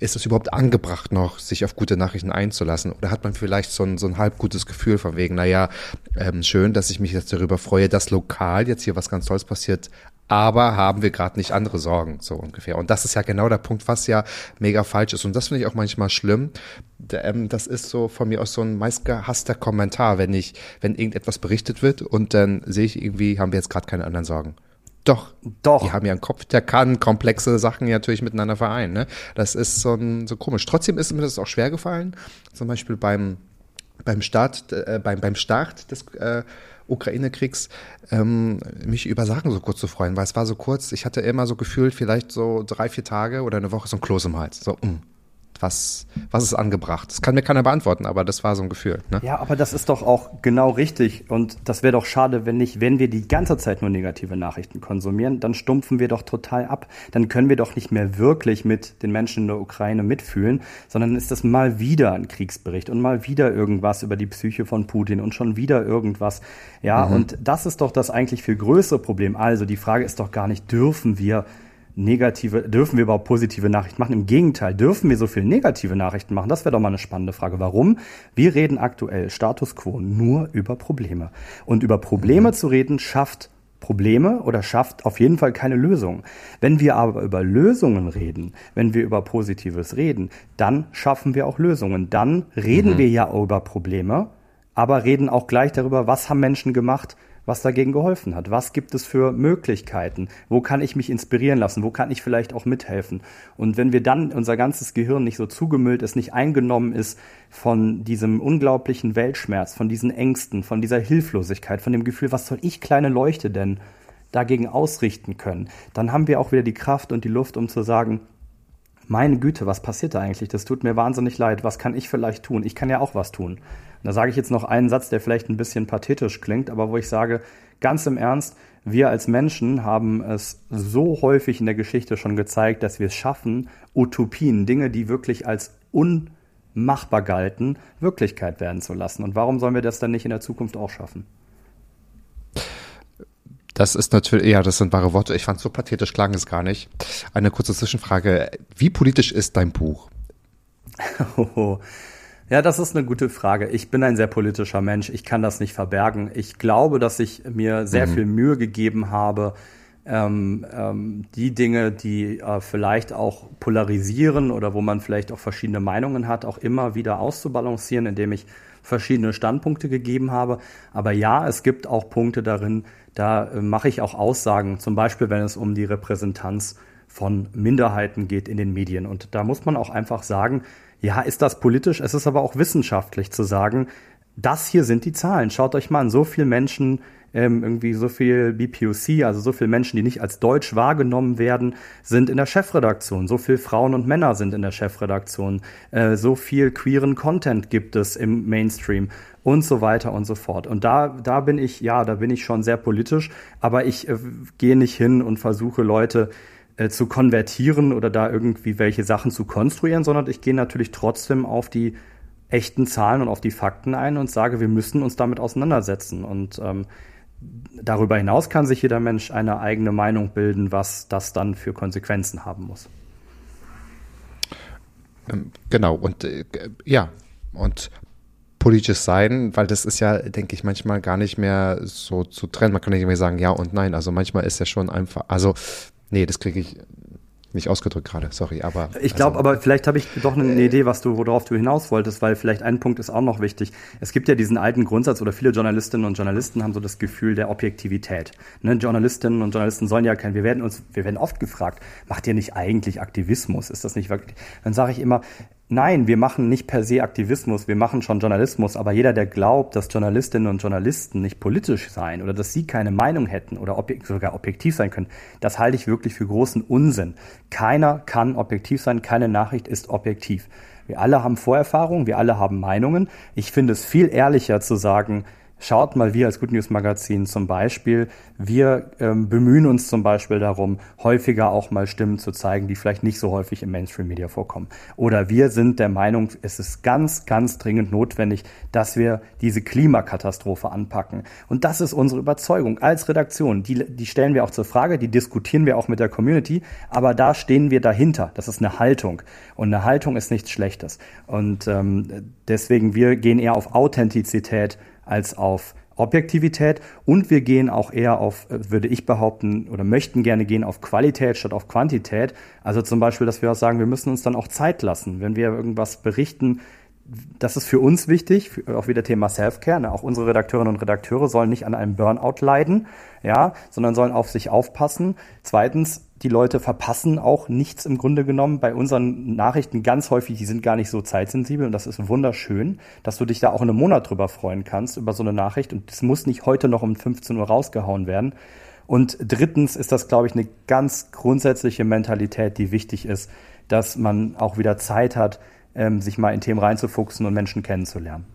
ist es überhaupt angebracht noch, sich auf gute Nachrichten einzulassen? Oder hat man vielleicht so ein, so ein halb gutes Gefühl von wegen, naja, ähm, schön, dass ich mich jetzt darüber freue, dass lokal jetzt hier was ganz Tolles passiert, aber haben wir gerade nicht andere Sorgen, so ungefähr. Und das ist ja genau der Punkt, was ja mega falsch ist. Und das finde ich auch manchmal schlimm. Das ist so von mir aus so ein meist gehasster Kommentar, wenn ich, wenn irgendetwas berichtet wird und dann sehe ich irgendwie, haben wir jetzt gerade keine anderen Sorgen. Doch, doch. Die haben ja einen Kopf, der kann komplexe Sachen ja natürlich miteinander vereinen. Ne? Das ist so, ein, so komisch. Trotzdem ist mir das auch schwer gefallen, zum Beispiel beim, beim, Start, äh, beim, beim Start des äh, Ukraine-Kriegs, ähm, mich über Sachen so kurz zu freuen, weil es war so kurz, ich hatte immer so gefühlt, vielleicht so drei, vier Tage oder eine Woche so ein Kloß im Hals. So, mh. was, was ist angebracht? Das kann mir keiner beantworten, aber das war so ein Gefühl. Ne? Ja, aber das ist doch auch genau richtig. Und das wäre doch schade, wenn nicht, wenn wir die ganze Zeit nur negative Nachrichten konsumieren, dann stumpfen wir doch total ab. Dann können wir doch nicht mehr wirklich mit den Menschen in der Ukraine mitfühlen, sondern ist das mal wieder ein Kriegsbericht und mal wieder irgendwas über die Psyche von Putin und schon wieder irgendwas. Ja, mhm. Und das ist doch das eigentlich viel größere Problem. Also die Frage ist doch gar nicht, dürfen wir negative, dürfen wir überhaupt positive Nachrichten machen? Im Gegenteil, dürfen wir so viel negative Nachrichten machen? Das wäre doch mal eine spannende Frage. Warum? Wir reden aktuell Status Quo nur über Probleme. Und über Probleme mhm. zu reden schafft Probleme oder schafft auf jeden Fall keine Lösung. Wenn wir aber über Lösungen reden, wenn wir über Positives reden, dann schaffen wir auch Lösungen. Dann reden mhm. wir ja über Probleme, aber reden auch gleich darüber, was haben Menschen gemacht, was dagegen geholfen hat. Was gibt es für Möglichkeiten? Wo kann ich mich inspirieren lassen? Wo kann ich vielleicht auch mithelfen? Und wenn wir dann unser ganzes Gehirn nicht so zugemüllt ist, nicht eingenommen ist von diesem unglaublichen Weltschmerz, von diesen Ängsten, von dieser Hilflosigkeit, von dem Gefühl, was soll ich, kleine Leuchte, denn dagegen ausrichten können, dann haben wir auch wieder die Kraft und die Luft, um zu sagen, meine Güte, was passiert da eigentlich? Das tut mir wahnsinnig leid. Was kann ich vielleicht tun? Ich kann ja auch was tun. Da sage ich jetzt noch einen Satz, der vielleicht ein bisschen pathetisch klingt, aber wo ich sage, ganz im Ernst, wir als Menschen haben es so häufig in der Geschichte schon gezeigt, dass wir es schaffen, Utopien, Dinge, die wirklich als unmachbar galten, Wirklichkeit werden zu lassen. Und warum sollen wir das dann nicht in der Zukunft auch schaffen? Das ist natürlich, ja, das sind wahre Worte. Ich fand, so pathetisch klang es gar nicht. Eine kurze Zwischenfrage. Wie politisch ist dein Buch? Ja, das ist eine gute Frage. Ich bin ein sehr politischer Mensch. Ich kann das nicht verbergen. Ich glaube, dass ich mir sehr mhm. viel Mühe gegeben habe, ähm, ähm, die Dinge, die äh, vielleicht auch polarisieren oder wo man vielleicht auch verschiedene Meinungen hat, auch immer wieder auszubalancieren, indem ich verschiedene Standpunkte gegeben habe. Aber ja, es gibt auch Punkte darin, da äh, mache ich auch Aussagen, zum Beispiel, wenn es um die Repräsentanz von Minderheiten geht in den Medien. Und da muss man auch einfach sagen, ja, ist das politisch? Es ist aber auch wissenschaftlich zu sagen, das hier sind die Zahlen. Schaut euch mal an, so viele Menschen, ähm, irgendwie so viel B P O C, also so viele Menschen, die nicht als deutsch wahrgenommen werden, sind in der Chefredaktion. So viel Frauen und Männer sind in der Chefredaktion. Äh, so viel queeren Content gibt es im Mainstream und so weiter und so fort. Und da, da bin ich, ja, da bin ich schon sehr politisch, aber ich äh, gehe nicht hin und versuche Leute zu konvertieren oder da irgendwie welche Sachen zu konstruieren, sondern ich gehe natürlich trotzdem auf die echten Zahlen und auf die Fakten ein und sage, wir müssen uns damit auseinandersetzen. Und ähm, darüber hinaus kann sich jeder Mensch eine eigene Meinung bilden, was das dann für Konsequenzen haben muss. Genau, und äh, ja, und politisches Sein, weil das ist ja, denke ich, manchmal gar nicht mehr so zu trennen. Man kann nicht mehr sagen, ja und nein. Also manchmal ist ja schon einfach, also nee, das kriege ich nicht ausgedrückt gerade, sorry, aber... Ich glaube, also, aber vielleicht habe ich doch eine äh, Idee, was du, worauf du hinaus wolltest, weil vielleicht ein Punkt ist auch noch wichtig. Es gibt ja diesen alten Grundsatz, oder viele Journalistinnen und Journalisten haben so das Gefühl der Objektivität. Ne? Journalistinnen und Journalisten sollen ja kein... Wir werden uns, wir werden oft gefragt, macht ihr nicht eigentlich Aktivismus? Ist das nicht wirklich... Dann sage ich immer... Nein, wir machen nicht per se Aktivismus, wir machen schon Journalismus, aber jeder, der glaubt, dass Journalistinnen und Journalisten nicht politisch seien oder dass sie keine Meinung hätten oder objek- sogar objektiv sein können, das halte ich wirklich für großen Unsinn. Keiner kann objektiv sein, keine Nachricht ist objektiv. Wir alle haben Vorerfahrungen, wir alle haben Meinungen. Ich finde es viel ehrlicher zu sagen, schaut mal, wir als Good News Magazin zum Beispiel, wir ähm, bemühen uns zum Beispiel darum, häufiger auch mal Stimmen zu zeigen, die vielleicht nicht so häufig im Mainstream-Media vorkommen. Oder wir sind der Meinung, es ist ganz, ganz dringend notwendig, dass wir diese Klimakatastrophe anpacken. Und das ist unsere Überzeugung als Redaktion. Die, die stellen wir auch zur Frage, die diskutieren wir auch mit der Community, aber da stehen wir dahinter. Das ist eine Haltung. Und eine Haltung ist nichts Schlechtes. Und ähm, deswegen, wir gehen eher auf Authentizität als auf Objektivität und wir gehen auch eher auf, würde ich behaupten, oder möchten gerne gehen auf Qualität statt auf Quantität. Also zum Beispiel, dass wir auch sagen, wir müssen uns dann auch Zeit lassen, wenn wir irgendwas berichten. Das ist für uns wichtig, auch wieder Thema Self-Care. Ne? Auch unsere Redakteurinnen und Redakteure sollen nicht an einem Burnout leiden, ja, sondern sollen auf sich aufpassen. Zweitens, die Leute verpassen auch nichts im Grunde genommen. Bei unseren Nachrichten ganz häufig, die sind gar nicht so zeitsensibel und das ist wunderschön, dass du dich da auch in einem Monat drüber freuen kannst, über so eine Nachricht und das muss nicht heute noch um fünfzehn Uhr rausgehauen werden. Und drittens ist das, glaube ich, eine ganz grundsätzliche Mentalität, die wichtig ist, dass man auch wieder Zeit hat, sich mal in Themen reinzufuchsen und Menschen kennenzulernen.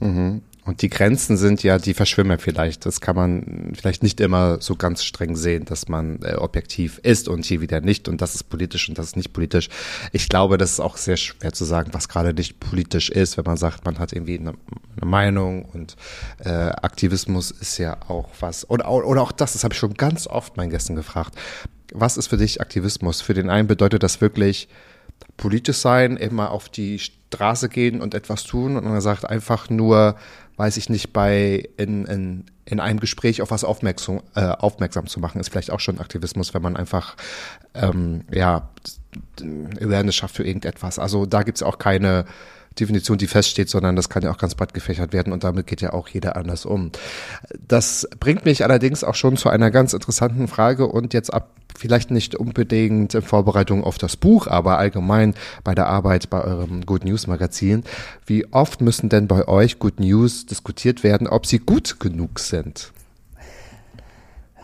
Mhm. Und die Grenzen sind ja, die verschwimmen vielleicht. Das kann man vielleicht nicht immer so ganz streng sehen, dass man äh, objektiv ist und hier wieder nicht und das ist politisch und das ist nicht politisch. Ich glaube, das ist auch sehr schwer zu sagen, was gerade nicht politisch ist, wenn man sagt, man hat irgendwie eine, eine Meinung und äh, Aktivismus ist ja auch was. Oder, oder auch das, das habe ich schon ganz oft meinen Gästen gefragt. Was ist für dich Aktivismus? Für den einen bedeutet das wirklich politisch sein, immer auf die Straße gehen und etwas tun, und man sagt einfach nur, weiß ich nicht, bei in, in, in einem Gespräch auf was aufmerksam, äh, aufmerksam zu machen, ist vielleicht auch schon Aktivismus, wenn man einfach ähm, ja, Awareness schafft für irgendetwas. Also da gibt es auch keine Definition, die feststeht, sondern das kann ja auch ganz breit gefächert werden und damit geht ja auch jeder anders um. Das bringt mich allerdings auch schon zu einer ganz interessanten Frage und jetzt ab, vielleicht nicht unbedingt in Vorbereitung auf das Buch, aber allgemein bei der Arbeit bei eurem Good News Magazin. Wie oft müssen denn bei euch Good News diskutiert werden, ob sie gut genug sind?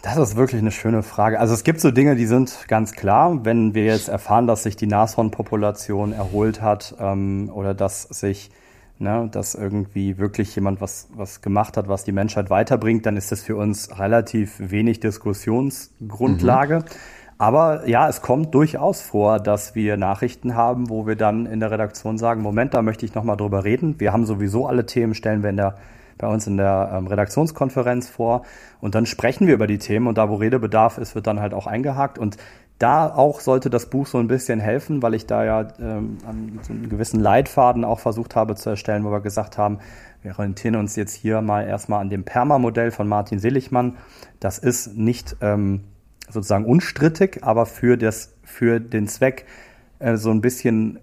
Das ist wirklich eine schöne Frage. Also es gibt so Dinge, die sind ganz klar. Wenn wir jetzt erfahren, dass sich die Nashornpopulation erholt hat ähm, oder dass sich, ne, dass irgendwie wirklich jemand was was gemacht hat, was die Menschheit weiterbringt, dann ist das für uns relativ wenig Diskussionsgrundlage. Mhm. Aber ja, es kommt durchaus vor, dass wir Nachrichten haben, wo wir dann in der Redaktion sagen, Moment, da möchte ich nochmal drüber reden. Wir haben sowieso alle Themen, stellen wir in der bei uns in der ähm, Redaktionskonferenz vor und dann sprechen wir über die Themen und da, wo Redebedarf ist, wird dann halt auch eingehakt und da auch sollte das Buch so ein bisschen helfen, weil ich da ja ähm, so einen gewissen Leitfaden auch versucht habe zu erstellen, wo wir gesagt haben, wir orientieren uns jetzt hier mal erstmal an dem Perma-Modell von Martin Seligman. Das ist nicht ähm, sozusagen unstrittig, aber für, das, für den Zweck äh, so ein bisschen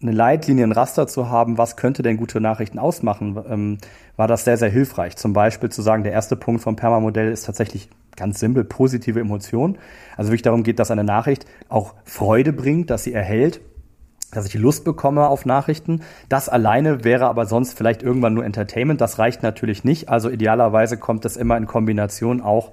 eine Leitlinie, ein Raster zu haben, was könnte denn gute Nachrichten ausmachen, ähm, war das sehr, sehr hilfreich. Zum Beispiel zu sagen, der erste Punkt vom Perma-Modell ist tatsächlich ganz simpel, positive Emotionen. Also wirklich darum geht, dass eine Nachricht auch Freude bringt, dass sie erhält, dass ich Lust bekomme auf Nachrichten. Das alleine wäre aber sonst vielleicht irgendwann nur Entertainment. Das reicht natürlich nicht. Also idealerweise kommt das immer in Kombination auch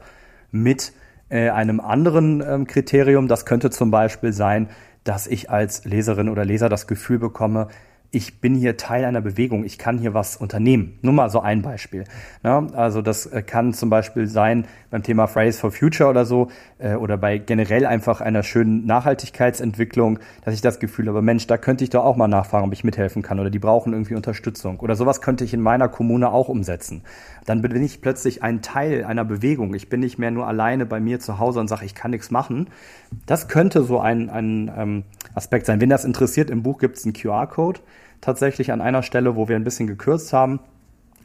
mit äh, einem anderen ähm, Kriterium. Das könnte zum Beispiel sein, dass ich als Leserin oder Leser das Gefühl bekomme, ich bin hier Teil einer Bewegung, ich kann hier was unternehmen. Nur mal so ein Beispiel. Ja, also das kann zum Beispiel sein beim Thema Fridays for Future oder so äh, oder bei generell einfach einer schönen Nachhaltigkeitsentwicklung, dass ich das Gefühl habe, Mensch, da könnte ich doch auch mal nachfragen, ob ich mithelfen kann oder die brauchen irgendwie Unterstützung oder sowas könnte ich in meiner Kommune auch umsetzen. Dann bin ich plötzlich ein Teil einer Bewegung. Ich bin nicht mehr nur alleine bei mir zu Hause und sage, ich kann nichts machen. Das könnte so ein, ein ähm, Aspekt sein. Wenn das interessiert, im Buch gibt es einen Q R-Code. Tatsächlich an einer Stelle, wo wir ein bisschen gekürzt haben.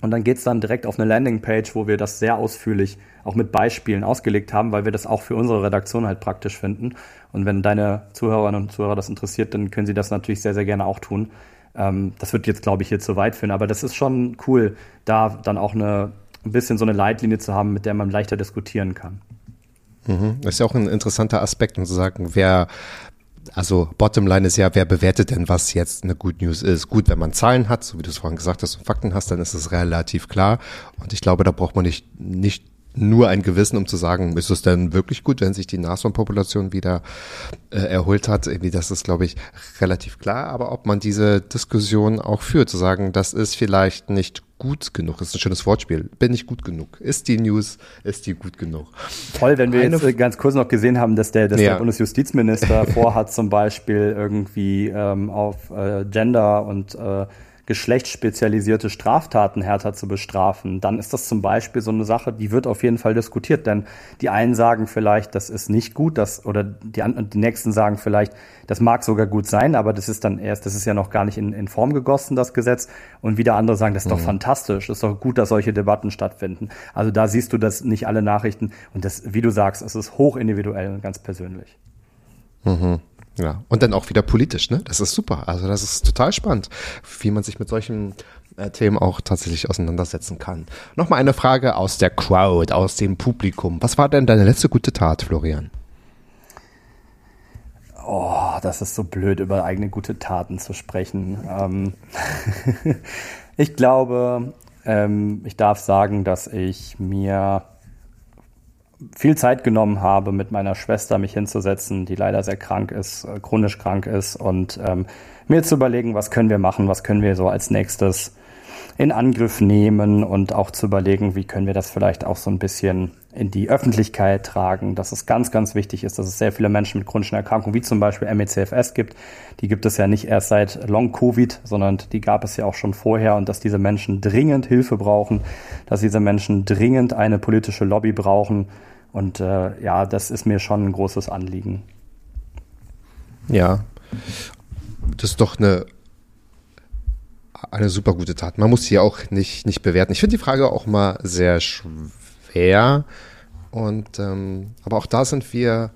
Und dann geht's dann direkt auf eine Landingpage, wo wir das sehr ausführlich auch mit Beispielen ausgelegt haben, weil wir das auch für unsere Redaktion halt praktisch finden. Und wenn deine Zuhörerinnen und Zuhörer das interessiert, dann können sie das natürlich sehr, sehr gerne auch tun. Ähm, das wird jetzt, glaube ich, hier zu weit führen. Aber das ist schon cool, da dann auch eine, ein bisschen so eine Leitlinie zu haben, mit der man leichter diskutieren kann. Mhm. Das ist ja auch ein interessanter Aspekt, um zu sagen, wer... Also Bottomline ist ja, wer bewertet denn, was jetzt eine Good News ist? Gut, wenn man Zahlen hat, so wie du es vorhin gesagt hast, und Fakten hast, dann ist es relativ klar. Und ich glaube, da braucht man nicht, nicht nur ein Gewissen, um zu sagen, ist es denn wirklich gut, wenn sich die Nashornpopulation wieder äh, erholt hat? Irgendwie, das ist, glaube ich, relativ klar. Aber ob man diese Diskussion auch führt, zu sagen, das ist vielleicht nicht gut genug, das ist ein schönes Wortspiel. Bin ich gut genug? Ist die News, ist die gut genug? Toll, wenn wir Eine jetzt ganz kurz noch gesehen haben, dass der, dass ja. der Bundesjustizminister vorhat, zum Beispiel irgendwie ähm, auf äh, Gender- und äh, geschlechtsspezialisierte Straftaten härter zu bestrafen, dann ist das zum Beispiel so eine Sache, die wird auf jeden Fall diskutiert, denn die einen sagen vielleicht, das ist nicht gut, das, oder die, die nächsten sagen vielleicht, das mag sogar gut sein, aber das ist dann erst, das ist ja noch gar nicht in, in Form gegossen, das Gesetz, und wieder andere sagen, das ist doch mhm. fantastisch, das ist doch gut, dass solche Debatten stattfinden. Also da siehst du, dass nicht alle Nachrichten, und das, wie du sagst, es ist hochindividuell und ganz persönlich. Mhm. Ja, und dann auch wieder politisch, ne? Das ist super. Also das ist total spannend, wie man sich mit solchen äh, Themen auch tatsächlich auseinandersetzen kann. Nochmal eine Frage aus der Crowd, aus dem Publikum. Was war denn deine letzte gute Tat, Florian? Oh, das ist so blöd, über eigene gute Taten zu sprechen. Ähm, ich glaube, ähm, ich darf sagen, dass ich mir viel Zeit genommen habe, mit meiner Schwester mich hinzusetzen, die leider sehr krank ist, chronisch krank ist, und ähm, mir zu überlegen, was können wir machen, was können wir so als nächstes in Angriff nehmen, und auch zu überlegen, wie können wir das vielleicht auch so ein bisschen in die Öffentlichkeit tragen, dass es ganz, ganz wichtig ist, dass es sehr viele Menschen mit chronischen Erkrankungen, wie zum Beispiel M E C F S gibt. Die gibt es ja nicht erst seit Long-Covid, sondern die gab es ja auch schon vorher, und dass diese Menschen dringend Hilfe brauchen, dass diese Menschen dringend eine politische Lobby brauchen, und äh, ja, das ist mir schon ein großes Anliegen. Ja, das ist doch eine Eine super gute Tat. Man muss sie auch nicht, nicht bewerten. Ich finde die Frage auch mal sehr schwer. Und, ähm, aber auch da sind wir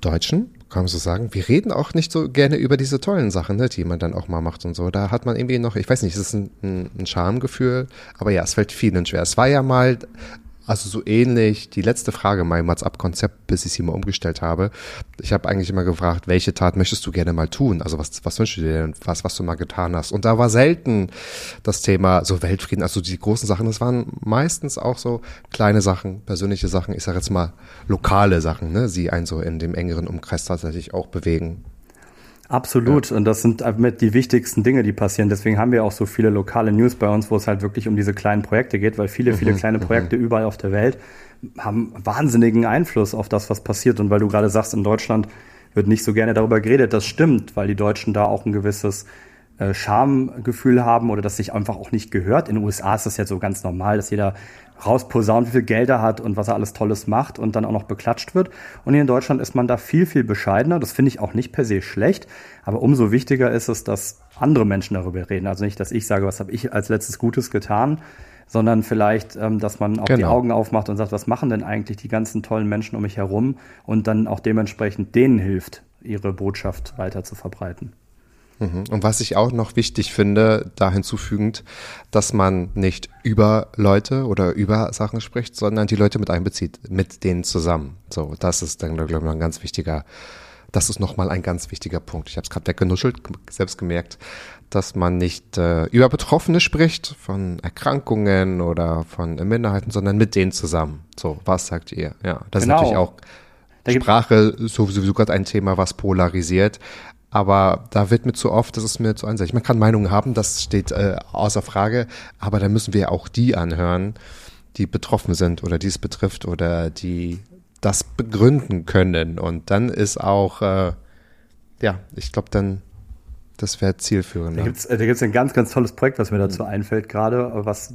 Deutschen, kann man so sagen. Wir reden auch nicht so gerne über diese tollen Sachen, ne, die man dann auch mal macht und so. Da hat man irgendwie noch, ich weiß nicht, es ist ein, ein, ein Schamgefühl. Aber ja, es fällt vielen schwer. Es war ja mal, also so ähnlich, die letzte Frage in meinem WhatsApp-Konzept, bis ich sie mal umgestellt habe. Ich habe eigentlich immer gefragt, welche Tat möchtest du gerne mal tun? Also was, was wünschst du dir denn, was, was du mal getan hast? Und da war selten das Thema so Weltfrieden, also die großen Sachen. Das waren meistens auch so kleine Sachen, persönliche Sachen, ich sage jetzt mal lokale Sachen, ne, die einen so in dem engeren Umkreis tatsächlich auch bewegen. Absolut, ja. Und das sind mit die wichtigsten Dinge, die passieren. Deswegen haben wir auch so viele lokale News bei uns, wo es halt wirklich um diese kleinen Projekte geht, weil viele, mhm, viele kleine Projekte mhm. überall auf der Welt haben wahnsinnigen Einfluss auf das, was passiert. Und weil du gerade sagst, in Deutschland wird nicht so gerne darüber geredet, das stimmt, weil die Deutschen da auch ein gewisses Schamgefühl haben oder das sich einfach auch nicht gehört. In den U S A ist das ja so ganz normal, dass jeder rausposaunt, wie viel Geld er hat und was er alles Tolles macht und dann auch noch beklatscht wird. Und hier in Deutschland ist man da viel, viel bescheidener. Das finde ich auch nicht per se schlecht, aber umso wichtiger ist es, dass andere Menschen darüber reden. Also nicht, dass ich sage, was habe ich als letztes Gutes getan, sondern vielleicht, dass man auch genau. die Augen aufmacht und sagt, was machen denn eigentlich die ganzen tollen Menschen um mich herum, und dann auch dementsprechend denen hilft, ihre Botschaft weiter zu verbreiten. Und was ich auch noch wichtig finde, da hinzufügend, dass man nicht über Leute oder über Sachen spricht, sondern die Leute mit einbezieht, mit denen zusammen. So, das ist dann, glaube ich, ein ganz wichtiger, das ist nochmal ein ganz wichtiger Punkt. Ich habe es gerade weggenuschelt, selbst gemerkt, dass man nicht äh, über Betroffene spricht, von Erkrankungen oder von Minderheiten, sondern mit denen zusammen. So, was sagt ihr? Ja, das genau. ist natürlich auch Sprache, sowieso gerade ein Thema, was polarisiert. Aber da wird mir zu oft, das ist mir zu einseitig. Man kann Meinungen haben, das steht äh, außer Frage, aber da müssen wir auch die anhören, die betroffen sind oder die es betrifft oder die das begründen können. Und dann ist auch, äh, ja, ich glaube dann, das wäre zielführend. Da gibt's, da gibt's ein ganz, ganz tolles Projekt, was mir dazu einfällt gerade, was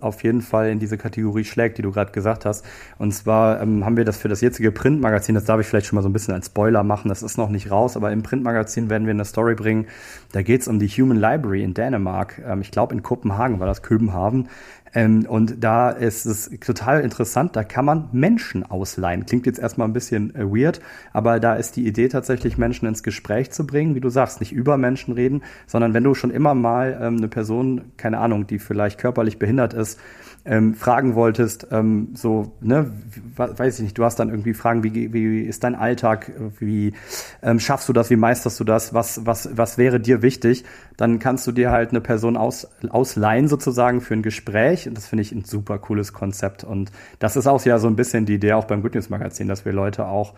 auf jeden Fall in diese Kategorie schlägt, die du gerade gesagt hast. Und zwar ähm, haben wir das für das jetzige Printmagazin, das darf ich vielleicht schon mal so ein bisschen als Spoiler machen, das ist noch nicht raus, aber im Printmagazin werden wir eine Story bringen, da geht's um die Human Library in Dänemark. Ähm, ich glaube in Kopenhagen war das, Köbenhaven. Ähm, und da ist es total interessant, da kann man Menschen ausleihen. Klingt jetzt erstmal ein bisschen äh, weird, aber da ist die Idee tatsächlich, Menschen ins Gespräch zu bringen, wie du sagst, nicht über Menschen reden, sondern wenn du schon immer mal ähm, eine Person, keine Ahnung, die vielleicht körperlich behindert ist, ähm, fragen wolltest, ähm, so, ne, weiß ich nicht, du hast dann irgendwie Fragen, wie, wie ist dein Alltag, wie ähm, schaffst du das, wie meisterst du das, was, was, was wäre dir wichtig, dann kannst du dir halt eine Person aus, ausleihen sozusagen für ein Gespräch. Und das finde ich ein super cooles Konzept. Und das ist auch ja so ein bisschen die Idee auch beim Good News Magazin, dass wir Leute auch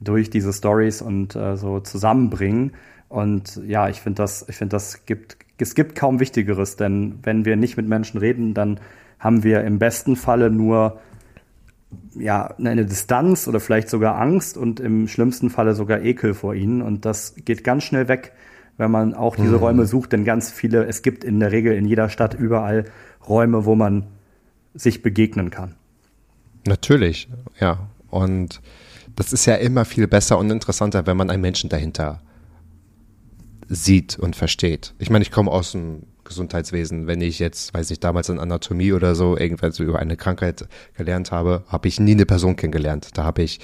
durch diese Stories und äh, so zusammenbringen. Und ja, ich finde das, ich finde das gibt, es gibt kaum Wichtigeres, denn wenn wir nicht mit Menschen reden, dann haben wir im besten Falle nur ja, eine Distanz oder vielleicht sogar Angst und im schlimmsten Falle sogar Ekel vor ihnen. Und das geht ganz schnell weg, wenn man auch diese mhm. Räume sucht, denn ganz viele, es gibt in der Regel in jeder Stadt überall Räume, wo man sich begegnen kann. Natürlich, ja. Und das ist ja immer viel besser und interessanter, wenn man einen Menschen dahinter sieht und versteht. Ich meine, ich komme aus dem Gesundheitswesen. Wenn ich jetzt, weiß nicht, damals in Anatomie oder so irgendwas über eine Krankheit gelernt habe, habe ich nie eine Person kennengelernt. Da habe ich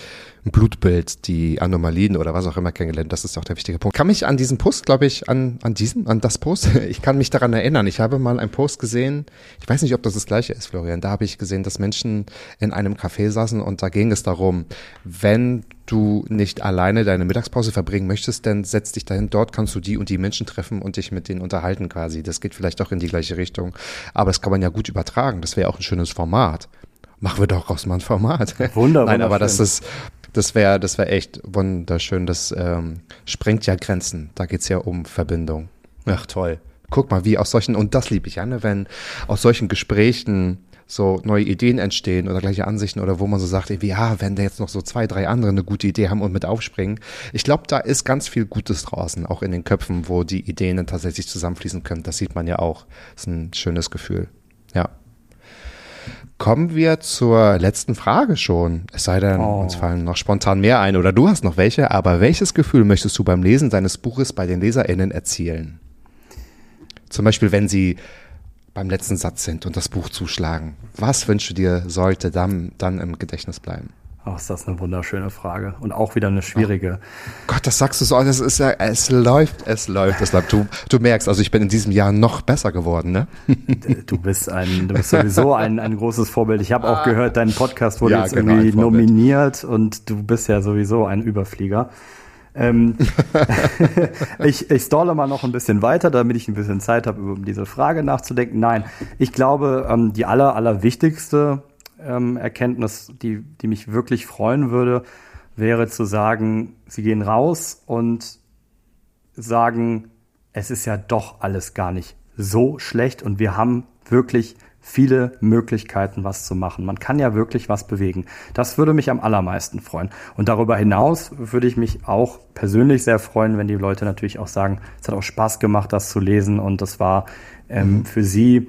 ein Blutbild, die Anomalien oder was auch immer kennengelernt. Das ist auch der wichtige Punkt. Ich kann mich an diesen Post, glaube ich, an, an diesen, an das Post, ich kann mich daran erinnern. Ich habe mal einen Post gesehen, ich weiß nicht, ob das das gleiche ist, Florian, da habe ich gesehen, dass Menschen in einem Café saßen und da ging es darum, wenn du nicht alleine deine Mittagspause verbringen möchtest, dann setz dich dahin, dort kannst du die und die Menschen treffen und dich mit denen unterhalten quasi. Das geht vielleicht auch in die gleiche Richtung, aber das kann man ja gut übertragen, das wäre auch ein schönes Format. machen wir doch raus mal ein Format. Wunderbar. Nein, aber das ist, das wäre, das wäre echt wunderschön. Das ähm, sprengt ja Grenzen. Da geht es ja um Verbindung. Ach toll. Guck mal, wie aus solchen, und das liebe ich ja, ne, wenn aus solchen Gesprächen so neue Ideen entstehen oder gleiche Ansichten oder wo man so sagt, ey, ja, wenn da jetzt noch so zwei, drei andere eine gute Idee haben und mit aufspringen. Ich glaube, da ist ganz viel Gutes draußen, auch in den Köpfen, wo die Ideen dann tatsächlich zusammenfließen können. Das sieht man ja auch. Das ist ein schönes Gefühl. Ja. Kommen wir zur letzten Frage schon. Es sei denn, oh. uns fallen noch spontan mehr ein oder du hast noch welche, aber welches Gefühl möchtest du beim Lesen deines Buches bei den LeserInnen erzielen? Zum Beispiel, wenn sie beim letzten Satz sind und das Buch zuschlagen. Was wünschst du dir, sollte dann, dann im Gedächtnis bleiben? Ach, ist das eine wunderschöne Frage und auch wieder eine schwierige. Oh Gott, das sagst du so, das ist ja, es läuft, es läuft, es läuft. Du, du merkst, also ich bin in diesem Jahr noch besser geworden, ne? Du bist ein, du bist sowieso ein, ein großes Vorbild. Ich habe auch gehört, dein Podcast wurde ja, jetzt genau, irgendwie nominiert und du bist ja sowieso ein Überflieger. Ähm, ich, ich stalle mal noch ein bisschen weiter, damit ich ein bisschen Zeit habe, über diese Frage nachzudenken. Nein, ich glaube, ähm, die aller, aller wichtigste ähm, Erkenntnis, die, die mich wirklich freuen würde, wäre zu sagen, sie gehen raus und sagen, es ist ja doch alles gar nicht so schlecht und wir haben wirklich viele Möglichkeiten, was zu machen. Man kann ja wirklich was bewegen. Das würde mich am allermeisten freuen. Und darüber hinaus würde ich mich auch persönlich sehr freuen, wenn die Leute natürlich auch sagen, es hat auch Spaß gemacht, das zu lesen und das war ähm, mhm. für sie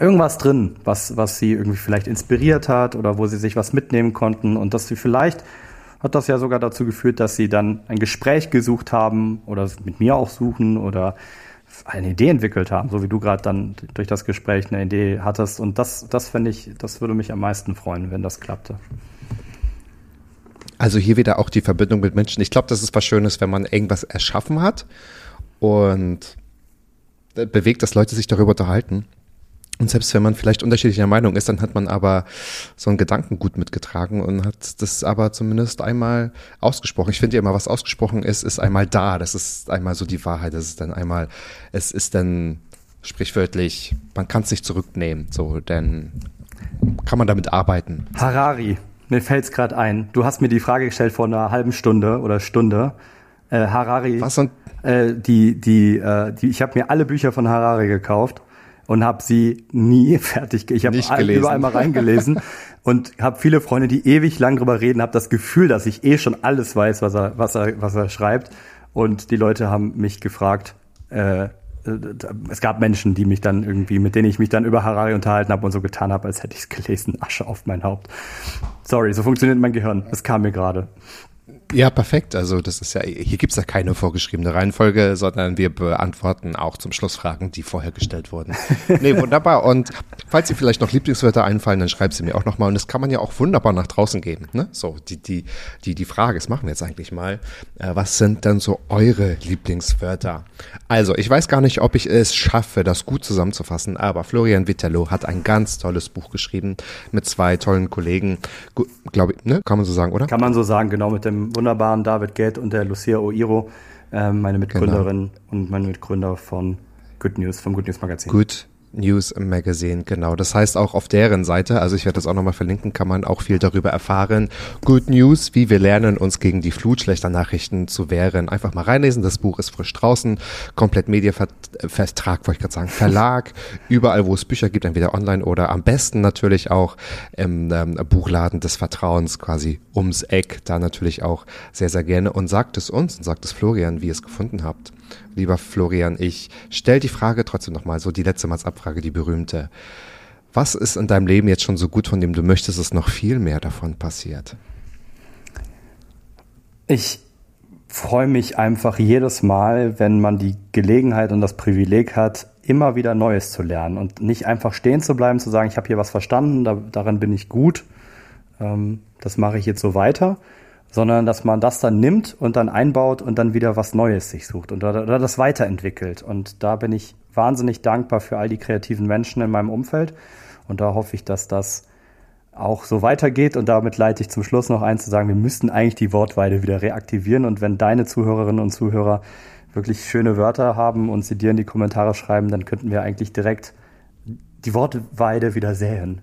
irgendwas drin, was, was sie irgendwie vielleicht inspiriert hat oder wo sie sich was mitnehmen konnten und dass sie vielleicht, hat das ja sogar dazu geführt, dass sie dann ein Gespräch gesucht haben oder mit mir auch suchen oder eine Idee entwickelt haben, so wie du gerade dann durch das Gespräch eine Idee hattest. Und das, das fände ich, das würde mich am meisten freuen, wenn das klappte. Also hier wieder auch die Verbindung mit Menschen. Ich glaube, das ist was Schönes, wenn man irgendwas erschaffen hat und bewegt, dass Leute sich darüber unterhalten. Und selbst wenn man vielleicht unterschiedlicher Meinung ist, dann hat man aber so einen Gedanken gut mitgetragen und hat das aber zumindest einmal ausgesprochen. Ich finde ja immer, was ausgesprochen ist, ist einmal da. Das ist einmal so die Wahrheit. Das ist dann einmal, es ist dann sprichwörtlich, man kann es nicht zurücknehmen. So, dann kann man damit arbeiten. Harari, mir fällt es gerade ein. Du hast mir die Frage gestellt vor einer halben Stunde oder Stunde. Äh, Harari, was und? Äh, die, die, äh, die, ich habe mir alle Bücher von Harari gekauft. Und habe sie nie fertig gelesen. Ich habe überall mal reingelesen und habe viele Freunde, die ewig lang drüber reden, habe das Gefühl, dass ich eh schon alles weiß, was er, was er, was er schreibt. Und die Leute haben mich gefragt, äh, es gab Menschen, die mich dann irgendwie, mit denen ich mich dann über Harari unterhalten habe und so getan habe, als hätte ich es gelesen. Asche auf mein Haupt. Sorry, so funktioniert mein Gehirn. Es kam mir gerade. Ja, perfekt. Also das ist ja, hier gibt's ja keine vorgeschriebene Reihenfolge, sondern wir beantworten auch zum Schluss Fragen, die vorher gestellt wurden. Nee, wunderbar. Und falls dir vielleicht noch Lieblingswörter einfallen, dann schreib sie mir auch nochmal. Und das kann man ja auch wunderbar nach draußen geben. Ne? So, die, die, die, die Frage, das machen wir jetzt eigentlich mal. Äh, was sind denn so eure Lieblingswörter? Also, ich weiß gar nicht, ob ich es schaffe, das gut zusammenzufassen, aber Florian Vitello hat ein ganz tolles Buch geschrieben mit zwei tollen Kollegen. Glaube ich, ne? Kann man so sagen, oder? Kann man so sagen, genau, mit dem wunderbaren David Gett und der Lucia Oiro, äh, meine Mitgründerin genau. und mein Mitgründer von Good News, vom Good News Magazin. Good News Magazine, genau. Das heißt auch auf deren Seite, also ich werde das auch nochmal verlinken, kann man auch viel darüber erfahren. Good News, wie wir lernen, uns gegen die Flut schlechter Nachrichten zu wehren. Einfach mal reinlesen, das Buch ist frisch draußen. Komplett Media Vertrag, wollte ich gerade sagen, Verlag, überall wo es Bücher gibt, entweder online oder am besten natürlich auch im ähm, Buchladen des Vertrauens quasi ums Eck. Da natürlich auch sehr, sehr gerne. Und sagt es uns und sagt es Florian, wie ihr es gefunden habt. Lieber Florian, ich stell die Frage trotzdem nochmal, so die letzte Malsabfrage, die berühmte. Was ist in deinem Leben jetzt schon so gut, von dem du möchtest, dass noch viel mehr davon passiert? Ich freue mich einfach jedes Mal, wenn man die Gelegenheit und das Privileg hat, immer wieder Neues zu lernen und nicht einfach stehen zu bleiben, zu sagen, ich habe hier was verstanden, da, daran bin ich gut, ähm, das mache ich jetzt so weiter, sondern dass man das dann nimmt und dann einbaut und dann wieder was Neues sich sucht und oder das weiterentwickelt. Und da bin ich wahnsinnig dankbar für all die kreativen Menschen in meinem Umfeld. Und da hoffe ich, dass das auch so weitergeht. Und damit leite ich zum Schluss noch ein, zu sagen, wir müssten eigentlich die Wortweide wieder reaktivieren. Und wenn deine Zuhörerinnen und Zuhörer wirklich schöne Wörter haben und sie dir in die Kommentare schreiben, dann könnten wir eigentlich direkt die Wortweide wieder säen.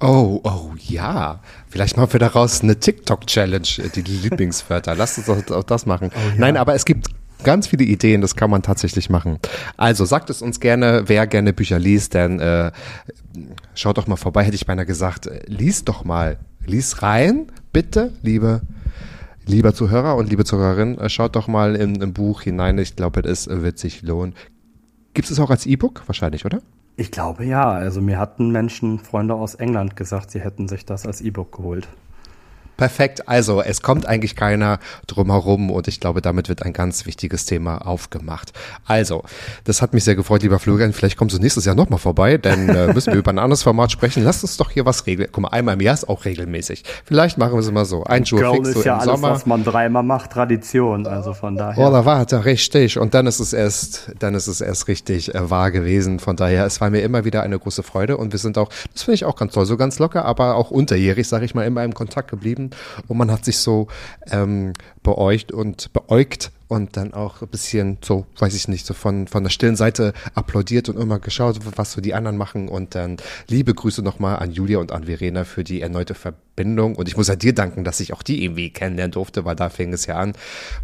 Oh, oh ja. Vielleicht machen wir daraus eine TikTok-Challenge, die Lieblingswörter. Lasst uns auch, auch das machen. Oh, ja. Nein, aber es gibt ganz viele Ideen, das kann man tatsächlich machen. Also sagt es uns gerne, wer gerne Bücher liest, denn äh, schaut doch mal vorbei, hätte ich beinahe gesagt. Lies doch mal, lies rein, bitte, liebe lieber Zuhörer und liebe Zuhörerin, schaut doch mal in, im Buch hinein. Ich glaube, es wird sich lohnen. Gibt es auch als E-Book wahrscheinlich, oder? Ich glaube ja. Also mir hatten Menschen, Freunde aus England gesagt, sie hätten sich das als E-Book geholt. Perfekt. Also es kommt eigentlich keiner drum herum und ich glaube, damit wird ein ganz wichtiges Thema aufgemacht. Also, das hat mich sehr gefreut, lieber Florian. Vielleicht kommst du nächstes Jahr nochmal vorbei, denn äh, müssen wir über ein anderes Format sprechen. Lass uns doch hier was regeln. Guck mal, einmal im Jahr ist auch regelmäßig. Vielleicht machen wir es immer so. Ein Schuh fix so ja im alles, Sommer. Was man dreimal macht, Tradition. Also von daher. Oder warte, richtig. Und dann ist es erst, dann ist es erst richtig äh, wahr gewesen. Von daher, es war mir immer wieder eine große Freude und wir sind auch, das finde ich auch ganz toll, so ganz locker, aber auch unterjährig, sage ich mal, immer im Kontakt geblieben. Und man hat sich so ähm, beäugt und beäugt und dann auch ein bisschen so, weiß ich nicht, so von, von der stillen Seite applaudiert und immer geschaut, was so die anderen machen. Und dann liebe Grüße nochmal an Julia und an Verena für die erneute Verbindung. Und ich muss ja dir danken, dass ich auch die irgendwie kennenlernen durfte, weil da fing es ja an.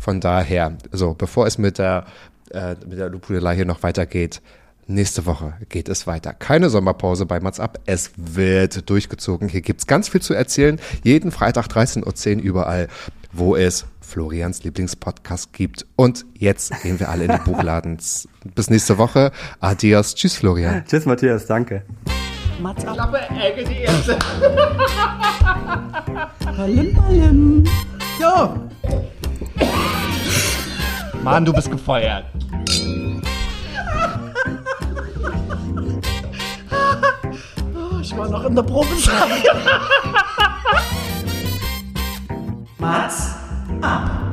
Von daher, so, bevor es mit der, äh, mit der Lupulelei hier noch weitergeht, nächste Woche geht es weiter. Keine Sommerpause bei Mats ab. Es wird durchgezogen. Hier gibt's ganz viel zu erzählen. Jeden Freitag dreizehn Uhr zehn überall, wo es Florians Lieblingspodcast gibt. Und jetzt gehen wir alle in den Buchladen. Bis nächste Woche. Adios. Tschüss, Florian. Tschüss, Matthias. Danke. Mats ab. Klappe, Ecke, die erste. Hallim, hallim. Jo. Mann, du bist gefeuert. Ich war noch in der Probezeit. Mats ab.